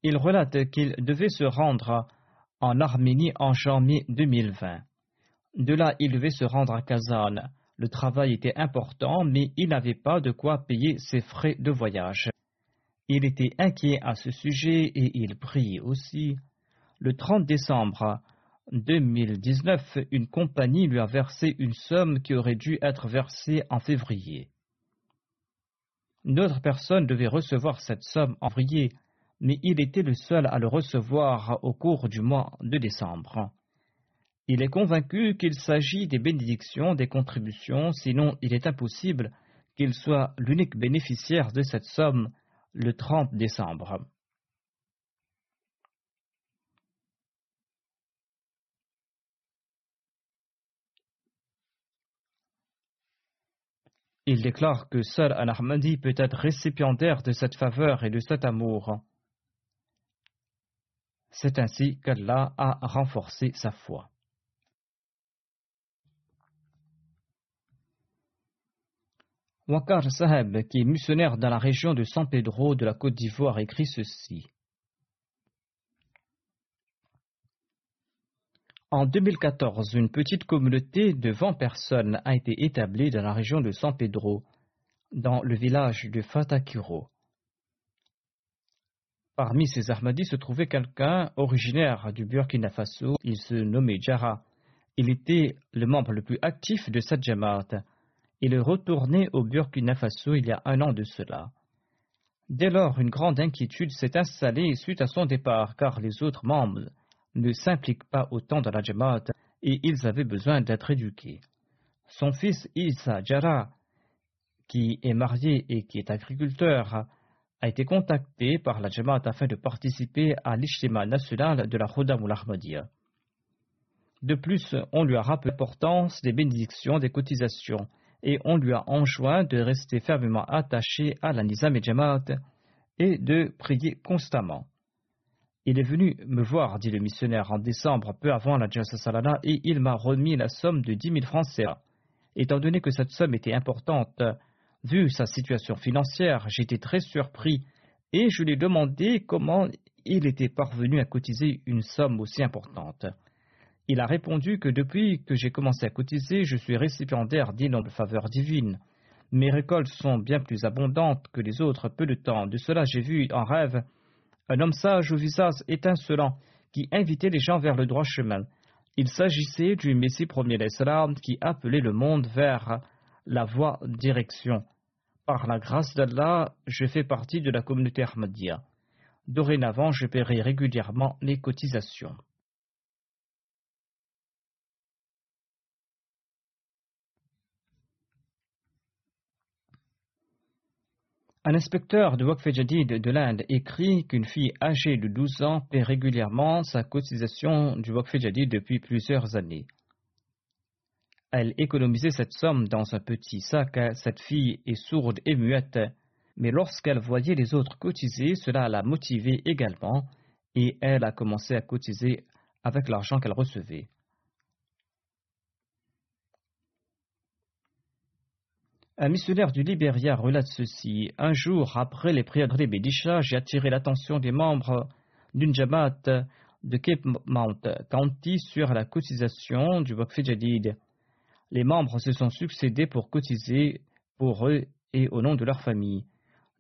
Il relate qu'il devait se rendre en Arménie en janvier deux mille vingt. De là, il devait se rendre à Kazan. Le travail était important, mais il n'avait pas de quoi payer ses frais de voyage. Il était inquiet à ce sujet et il priait aussi. Le trente décembre deux mille dix-neuf, une compagnie lui a versé une somme qui aurait dû être versée en février. Une autre personne devait recevoir cette somme en février, mais il était le seul à le recevoir au cours du mois de décembre. Il est convaincu qu'il s'agit des bénédictions, des contributions, sinon il est impossible qu'il soit l'unique bénéficiaire de cette somme le trente décembre. Il déclare que seul un Ahmadi peut être récipiendaire de cette faveur et de cet amour. C'est ainsi qu'Allah a renforcé sa foi. Wakar Saheb, qui est missionnaire dans la région de San Pedro de la Côte d'Ivoire, écrit ceci. En deux mille quatorze, une petite communauté de vingt personnes a été établie dans la région de San Pedro, dans le village de Fatakiro. Parmi ces Ahmadis se trouvait quelqu'un originaire du Burkina Faso. Il se nommait Jara. Il était le membre le plus actif de cette Jamaat. Il est retourné au Burkina Faso il y a un an de cela. Dès lors, une grande inquiétude s'est installée suite à son départ, car les autres membres ne s'impliquent pas autant dans la Jamaat et ils avaient besoin d'être éduqués. Son fils Issa Jara, qui est marié et qui est agriculteur, a été contacté par la Jamaat afin de participer à l'Ijtima national de la Khuddamul Ahmadiyya. De plus, on lui a rappelé l'importance des bénédictions des cotisations et on lui a enjoint de rester fermement attaché à la Nizam et Jamaat et de prier constamment. Il est venu me voir, dit le missionnaire, en décembre, peu avant la Jalsa Salana, et il m'a remis la somme de dix mille francs C A. Étant donné que cette somme était importante, vu sa situation financière, j'étais très surpris et je lui ai demandé comment il était parvenu à cotiser une somme aussi importante. Il a répondu que depuis que j'ai commencé à cotiser, je suis récipiendaire d'innombrables faveurs divines. Mes récoltes sont bien plus abondantes que les autres peu de temps. De cela, j'ai vu en rêve un homme sage au visage étincelant qui invitait les gens vers le droit chemin. Il s'agissait du Messie premier d'Islam qui appelait le monde vers la voie direction. Par la grâce d'Allah, je fais partie de la communauté Ahmadiyya. Dorénavant, je paierai régulièrement les cotisations. Un inspecteur de Waqf Jadid de l'Inde écrit qu'une fille âgée de douze ans paie régulièrement sa cotisation du Waqf Jadid depuis plusieurs années. Elle économisait cette somme dans un petit sac. Cette fille est sourde et muette, mais lorsqu'elle voyait les autres cotiser, cela l'a motivée également et elle a commencé à cotiser avec l'argent qu'elle recevait. Un missionnaire du Libéria relate ceci. Un jour, après les prières de Bédisha, j'ai attiré l'attention des membres d'une Jamaat de Cape Mount County sur la cotisation du Waqf Jadid. Les membres se sont succédés pour cotiser pour eux et au nom de leur famille.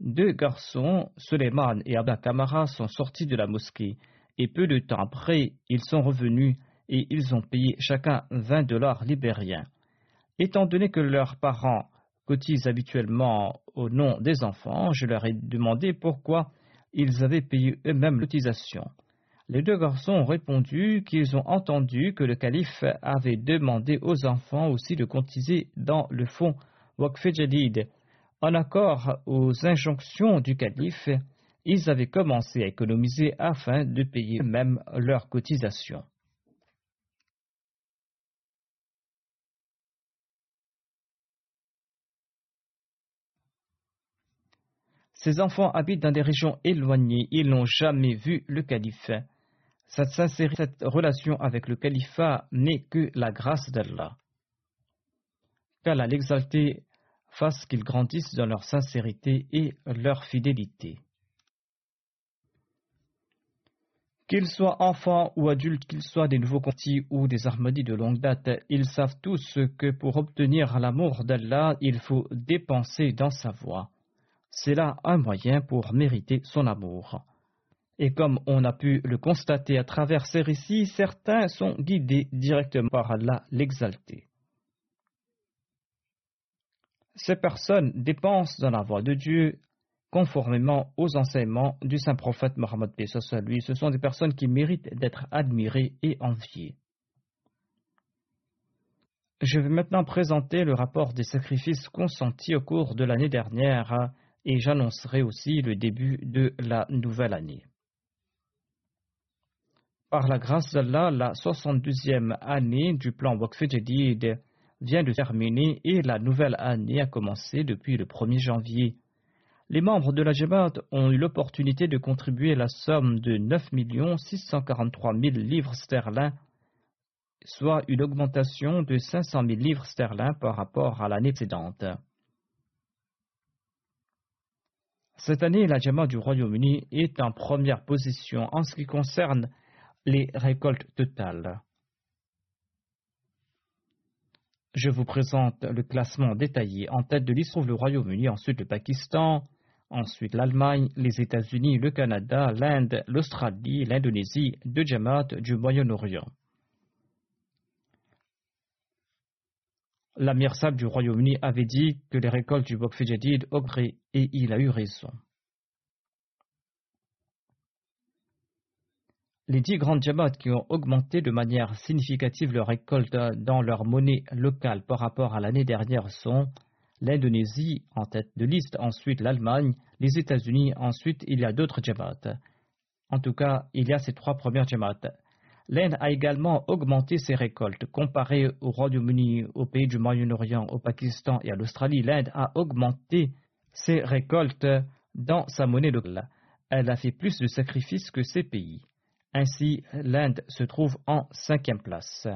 Deux garçons, Suleiman et Abba Kamara, sont sortis de la mosquée et peu de temps après, ils sont revenus et ils ont payé chacun vingt dollars libériens. Étant donné que leurs parents cotisent habituellement au nom des enfants, je leur ai demandé pourquoi ils avaient payé eux-mêmes l'utilisation. Les deux garçons ont répondu qu'ils ont entendu que le calife avait demandé aux enfants aussi de cotiser dans le fonds Waqf Jadid. En accord aux injonctions du calife, ils avaient commencé à économiser afin de payer eux-mêmes leurs cotisations. Ces enfants habitent dans des régions éloignées, ils n'ont jamais vu le calife. Cette sincérité, cette relation avec le califat n'est que la grâce d'Allah. Qu'Allah l'exalté fasse qu'ils grandissent dans leur sincérité et leur fidélité. Qu'ils soient enfants ou adultes, qu'ils soient des nouveaux convertis ou des Ahmadis de longue date, ils savent tous que pour obtenir l'amour d'Allah, il faut dépenser dans sa voie. C'est là un moyen pour mériter son amour. Et comme on a pu le constater à travers ces récits, certains sont guidés directement par Allah l'exalté. Ces personnes dépensent dans la voie de Dieu conformément aux enseignements du saint prophète Mohammed paix soit sur lui. Ce sont des personnes qui méritent d'être admirées et enviées. Je vais maintenant présenter le rapport des sacrifices consentis au cours de l'année dernière et j'annoncerai aussi le début de la nouvelle année. Par la grâce d'Allah, la soixante-douzième année du plan Waqf Jadid vient de terminer et la nouvelle année a commencé depuis le premier janvier. Les membres de la Jemaat ont eu l'opportunité de contribuer la somme de neuf millions six cent quarante-trois mille livres sterling, soit une augmentation de cinq cent mille livres sterling par rapport à l'année précédente. Cette année, la Jamaat du Royaume-Uni est en première position en ce qui concerne les récoltes totales. Je vous présente le classement détaillé. En tête de liste se trouve le Royaume-Uni, ensuite le Pakistan, ensuite l'Allemagne, les États-Unis, le Canada, l'Inde, l'Australie, l'Indonésie, deux Jamaat du Moyen-Orient. L'amir Saab du Royaume-Uni avait dit que les récoltes du Waqf Jadid augmentaient et il a eu raison. Les dix grandes Jamaat qui ont augmenté de manière significative leurs récoltes dans leur monnaie locale par rapport à l'année dernière sont l'Indonésie en tête de liste, ensuite l'Allemagne, les États-Unis, ensuite il y a d'autres Jamaat. En tout cas, il y a ces trois premières Jamaat. L'Inde a également augmenté ses récoltes. Comparé au Royaume-Uni, aux pays du Moyen-Orient, au Pakistan et à l'Australie, l'Inde a augmenté ses récoltes dans sa monnaie locale. Elle a fait plus de sacrifices que ces pays. Ainsi, l'Inde se trouve en cinquième place.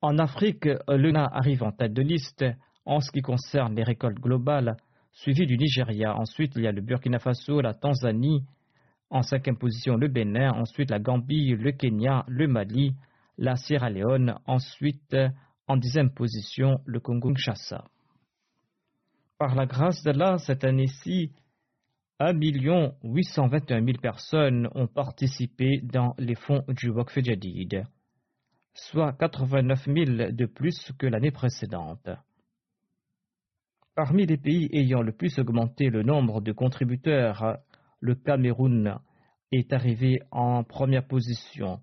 En Afrique, le Ghana arrive en tête de liste en ce qui concerne les récoltes globales, suivi du Nigeria. Ensuite, il y a le Burkina Faso, la Tanzanie, en cinquième position le Bénin, ensuite la Gambie, le Kenya, le Mali, la Sierra Leone, ensuite en dixième position le Congo-Kinshasa. Par la grâce d'Allah, cette année-ci, un million huit cent vingt et un mille personnes ont participé dans les fonds du Waqf Jadid, soit quatre-vingt-neuf mille de plus que l'année précédente. Parmi les pays ayant le plus augmenté le nombre de contributeurs, le Cameroun est arrivé en première position.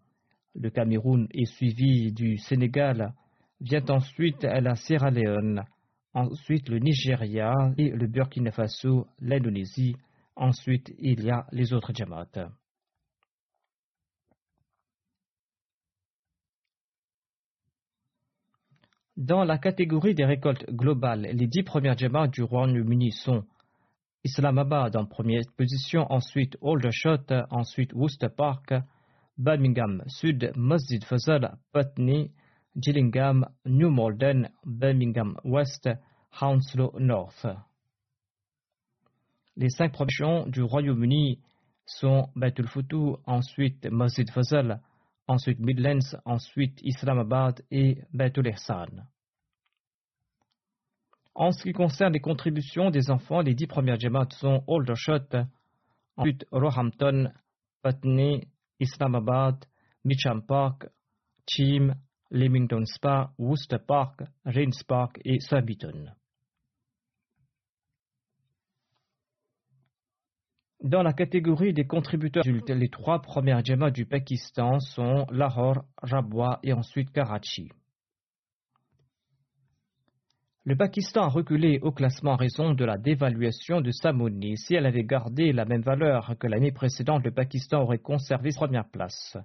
Le Cameroun est suivi du Sénégal, vient ensuite la Sierra Leone, ensuite le Nigeria et le Burkina Faso, l'Indonésie, ensuite il y a les autres Jamaat. Dans la catégorie des récoltes globales, les dix premières Jamaat du Royaume-Uni sont Islamabad en première position, ensuite Aldershot, ensuite Worcester Park, Birmingham Sud, Masjid Fazal, Putney, Gillingham, New Malden, Birmingham West, Hounslow North. Les cinq premières du Royaume-Uni sont Beit el-Futuh, ensuite Masjid Fazal, ensuite Midlands, ensuite Islamabad et Beit el-Ihsan. En ce qui concerne les contributions des enfants, les dix premières Jamaat sont Aldershot, ensuite Roehampton, Putney, Islamabad, Mitcham Park, Cheam, Leamington Spa, Worcester Park, Rains Park et Surbiton. Dans la catégorie des contributeurs adultes, les trois premières Jamaat du Pakistan sont Lahore, Rabwa et ensuite Karachi. Le Pakistan a reculé au classement en raison de la dévaluation de sa monnaie. Si elle avait gardé la même valeur que l'année précédente, le Pakistan aurait conservé sa première place.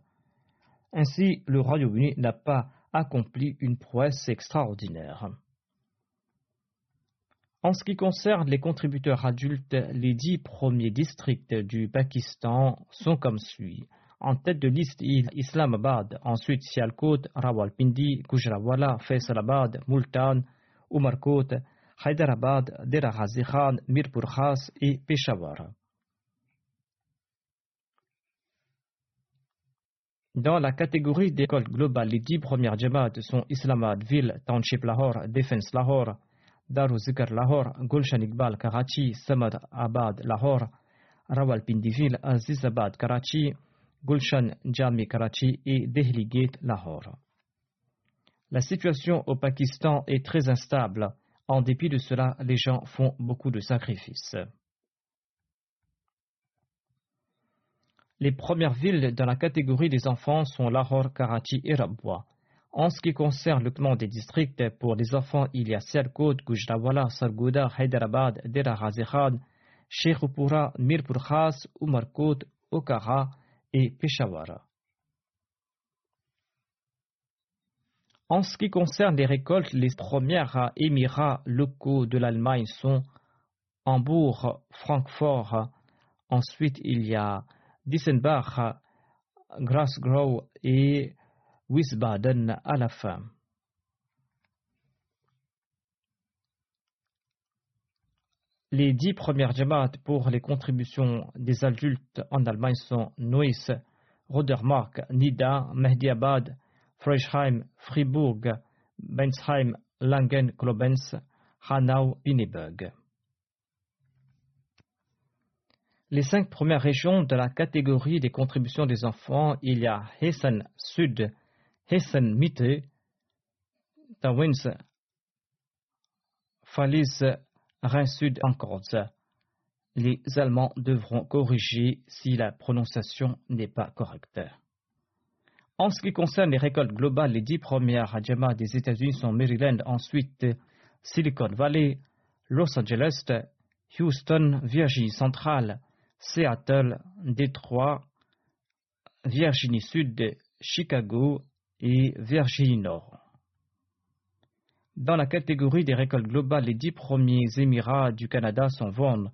Ainsi, le Royaume-Uni n'a pas accompli une prouesse extraordinaire. En ce qui concerne les contributeurs adultes, les dix premiers districts du Pakistan sont comme suit. En tête de liste, il y a Islamabad, ensuite Sialkot, Rawalpindi, Gujranwala, Faisalabad, Multan, Umarkot, Hyderabad, Dera Ghazi Khan, Mirpur Khas et Peshawar. Dans la catégorie des écoles globales, les dix premières Jamaat sont Islamabad Ville, Township Lahore, Defense Lahore, Daru Zikr Lahore, Gulshan Iqbal Karachi, Samad Abad Lahore, Rawalpindiville, Azizabad Karachi, Gulshan Jami Karachi et Dehli Gate Lahore. La situation au Pakistan est très instable. En dépit de cela, les gens font beaucoup de sacrifices. Les premières villes dans la catégorie des enfants sont Lahore, Karachi et Rabwa. En ce qui concerne le classement des districts, pour les enfants, il y a Sialkot, Gujranwala, Sargodha, Hyderabad, Dera Ghazi Khan, Sheikhupura, Mirpur Khas, Umarkot, Okara et Peshawara. En ce qui concerne les récoltes, les premiers émirats locaux de l'Allemagne sont Hambourg, Francfort, ensuite il y a Dissenbach, Grasgau et Wiesbaden à la fin. Les dix premières jamaat pour les contributions des adultes en Allemagne sont Neuss, Rodermark, Nida, Mehdiabad, Freischheim, Fribourg, Bensheim, Langen, Globens, Hanau, Pinneberg. Les cinq premières régions de la catégorie des contributions des enfants, il y a Hessen Sud, Hessen Mitte, Tawins, Fallis, Rhin-Sud, Francfort. Les Allemands devront corriger si la prononciation n'est pas correcte. En ce qui concerne les récoltes globales, les dix premières jamaat des États-Unis sont Maryland, ensuite Silicon Valley, Los Angeles, Houston, Virginie centrale, Seattle, Détroit, Virginie Sud, Chicago et Virginie Nord. Dans la catégorie des récoltes globales, les dix premiers Émirats du Canada sont Vaughan,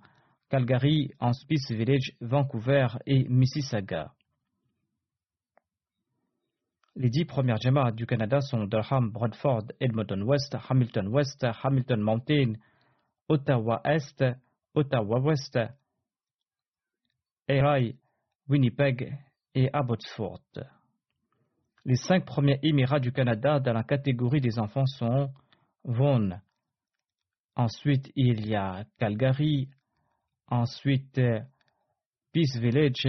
Calgary, Hospice Village, Vancouver et Mississauga. Les dix premières jamaat du Canada sont Durham, Bradford, Edmonton West, Hamilton West, Hamilton Mountain, Ottawa Est, Ottawa Ouest, Erie, Winnipeg et Abbotsford. Les cinq premiers Émirats du Canada dans la catégorie des enfants sont Vaughan. Ensuite, il y a Calgary. Ensuite, Peace Village.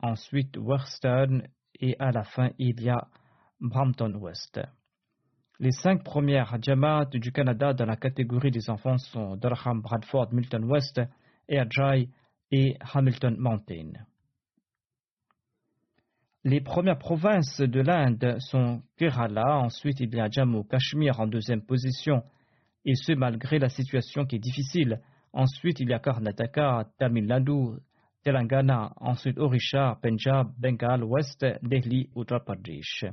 Ensuite, Western. Et à la fin, il y a Brampton West. Les cinq premières jamaat du Canada dans la catégorie des enfants sont Durham, Bradford, Milton West, Airdrie et Hamilton Mountain. Les premières provinces de l'Inde sont Kerala, ensuite il y a Jammu, Cachemire en deuxième position, et ce malgré la situation qui est difficile. Ensuite il y a Karnataka, Tamil Nadu, Telangana, ensuite Orisha, Punjab, Bengale, Ouest, Delhi, Uttar Pradesh.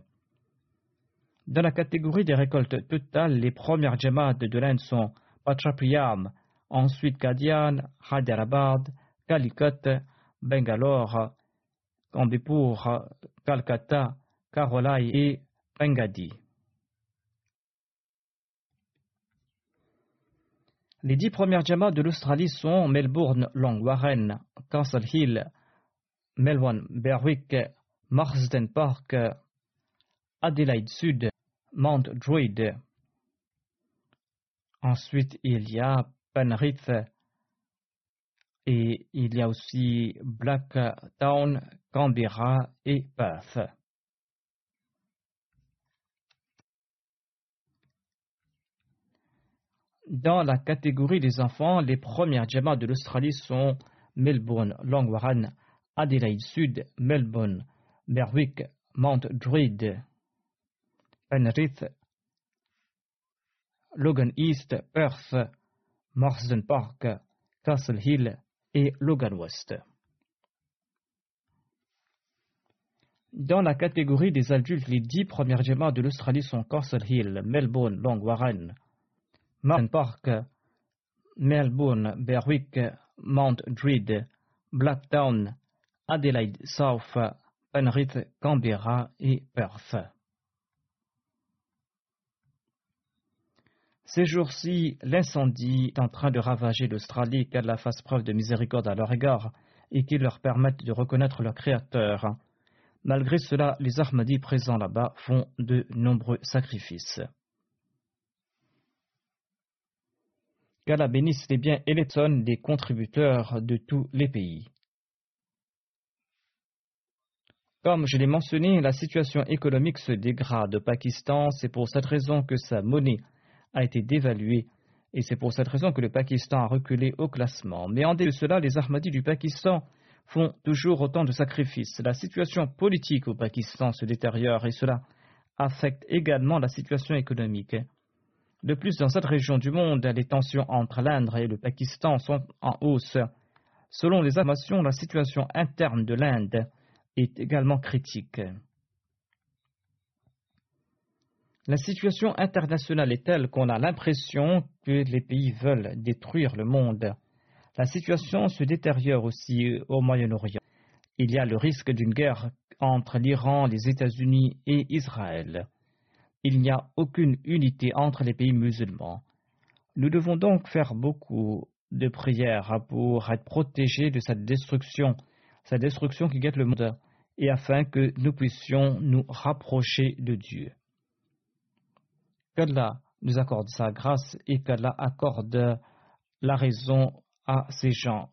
Dans la catégorie des récoltes totales, les premières jamaat de l'Inde sont Patrapriyam, ensuite Kadian, Hyderabad, Calicut, Bangalore, Kambipur, Calcutta, Karolai et Pangadi. Les dix premières jamaat de l'Australie sont Melbourne, Long Warren, Castle Hill, Melbourne, Berwick, Marsden Park, Adelaide Sud, Mount Druitt. Ensuite, il y a Penrith et il y a aussi Blacktown, Canberra et Perth. Dans la catégorie des enfants, les premières jamaat de l'Australie sont Melbourne, Long Warren, Adelaide Sud, Melbourne, Berwick, Mount Druitt, Penrith, Logan East, Perth, Marsden Park, Castle Hill et Logan West. Dans la catégorie des adultes, les dix premières jamaat de l'Australie sont Castle Hill, Melbourne, Long Warren, Marsden Park, Melbourne, Berwick, Mount Druitt, Blacktown, Adelaide South, Penrith, Canberra et Perth. Ces jours-ci, l'incendie est en train de ravager l'Australie, qu'Allah fasse preuve de miséricorde à leur égard et qu'il leur permette de reconnaître leur Créateur. Malgré cela, les Ahmadis présents là-bas font de nombreux sacrifices. Qu'Allah bénisse les biens et les tonnes des contributeurs de tous les pays. Comme je l'ai mentionné, la situation économique se dégrade au Pakistan. C'est pour cette raison que sa monnaie a été dévaluée et c'est pour cette raison que le Pakistan a reculé au classement. Mais en dépit de cela, les Ahmadis du Pakistan font toujours autant de sacrifices. La situation politique au Pakistan se détériore et cela affecte également la situation économique. De plus, dans cette région du monde, les tensions entre l'Inde et le Pakistan sont en hausse. Selon les informations, la situation interne de l'Inde est également critique. La situation internationale est telle qu'on a l'impression que les pays veulent détruire le monde. La situation se détériore aussi au Moyen-Orient. Il y a le risque d'une guerre entre l'Iran, les États-Unis et Israël. Il n'y a aucune unité entre les pays musulmans. Nous devons donc faire beaucoup de prières pour être protégés de cette destruction, cette destruction qui guette le monde, et afin que nous puissions nous rapprocher de Dieu. Qu'Allah nous accorde sa grâce et qu'Allah accorde la raison à ces gens.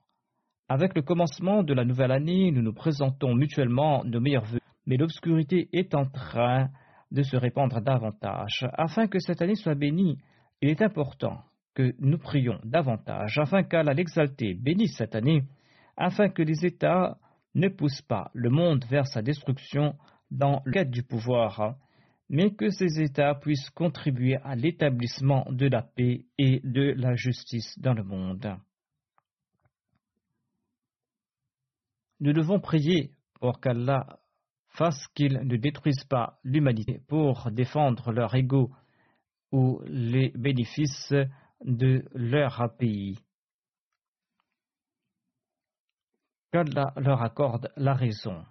Avec le commencement de la nouvelle année, nous nous présentons mutuellement nos meilleurs vœux, mais l'obscurité est en train de se répandre davantage. Afin que cette année soit bénie, il est important que nous prions davantage, afin qu'Allah l'exalté bénisse cette année, afin que les États ne poussent pas le monde vers sa destruction dans le cadre du pouvoir, mais que ces États puissent contribuer à l'établissement de la paix et de la justice dans le monde. Nous devons prier pour qu'Allah fasse qu'ils ne détruisent pas l'humanité pour défendre leur ego ou les bénéfices de leur pays. Qu'Allah leur accorde la raison.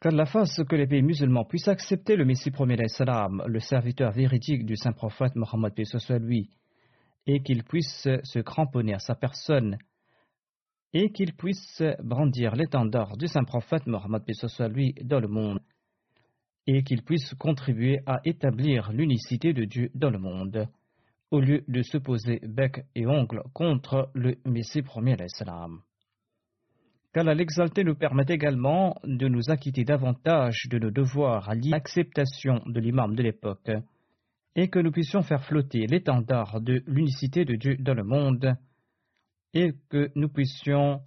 Qu'Allah fasse que les pays musulmans puissent accepter le Messie premier alayhi salam, le serviteur véridique du saint prophète Mohammed paix soit lui, et qu'ils puissent se cramponner à sa personne, et qu'ils puissent brandir l'étendard du saint prophète Mohammed paix soit lui dans le monde, et qu'ils puissent contribuer à établir l'unicité de Dieu dans le monde, au lieu de se poser bec et ongle contre le Messie premier alayhi salam. Qu'Allah l'exalté nous permette également de nous acquitter davantage de nos devoirs à l'acceptation de l'imam de l'époque et que nous puissions faire flotter l'étendard de l'unicité de Dieu dans le monde et que nous puissions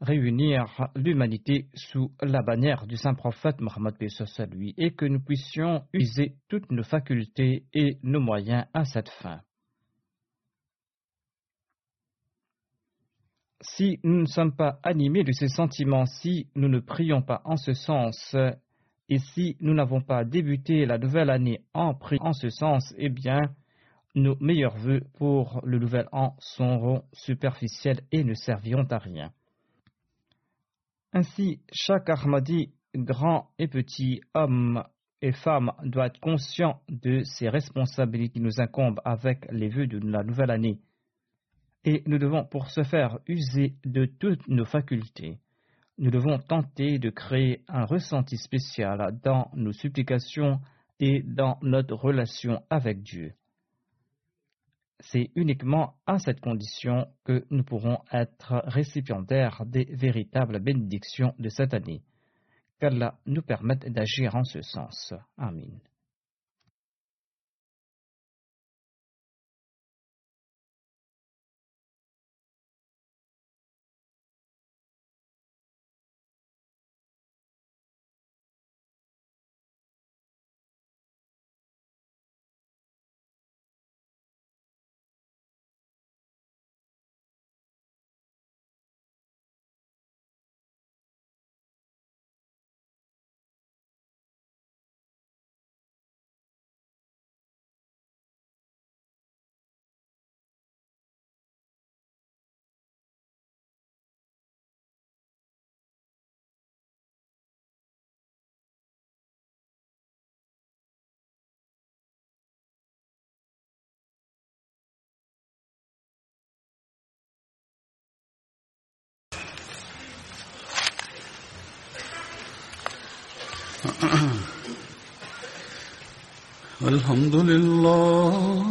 réunir l'humanité sous la bannière du saint prophète Mohammed paix soit sur lui et que nous puissions utiliser toutes nos facultés et nos moyens à cette fin. Si nous ne sommes pas animés de ces sentiments, si nous ne prions pas en ce sens, et si nous n'avons pas débuté la nouvelle année en priant en ce sens, eh bien, nos meilleurs vœux pour le nouvel an seront superficiels et ne serviront à rien. Ainsi, chaque Ahmadi, grand et petit, homme et femme, doit être conscient de ses responsabilités qui nous incombent avec les vœux de la nouvelle année. Et nous devons pour ce faire user de toutes nos facultés. Nous devons tenter de créer un ressenti spécial dans nos supplications et dans notre relation avec Dieu. C'est uniquement à cette condition que nous pourrons être récipiendaires des véritables bénédictions de cette année. Qu'Allah nous permette d'agir en ce sens. Amin. الحمد لله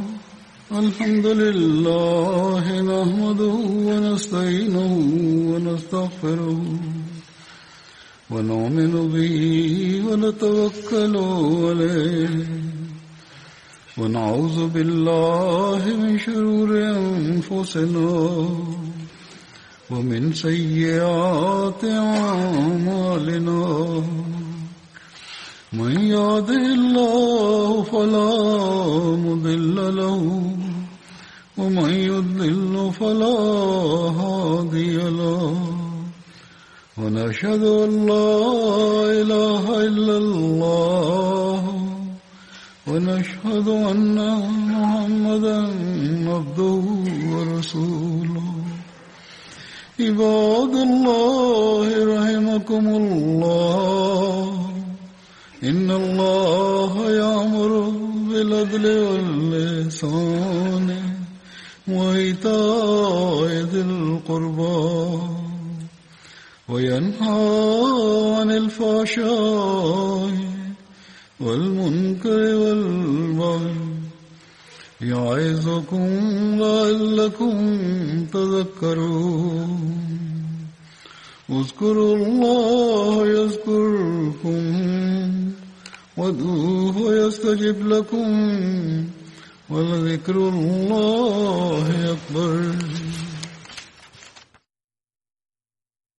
الحمد لله نحمده ونستعينه ونستغفره ونؤمن به ونتوكل عليه ونعوذ بالله من شرور أنفسنا ومن سيئات أعمالنا من يهده الله فلا مضل له ومن يضلل فلا هادي له ونشهد أن لا إله إلا الله ونشهد أن محمدا عبده ورسوله عباد الله رحمكم الله إن الله يأمر بالعدل والإحسان وإيتاء ذي القربى وينهى عن الفحشاء والمنكر والبغي يعظكم لعلكم تذكرون اذكروا الله يذكركم وادعوه يستجب لكم ولذكر الله أكبر.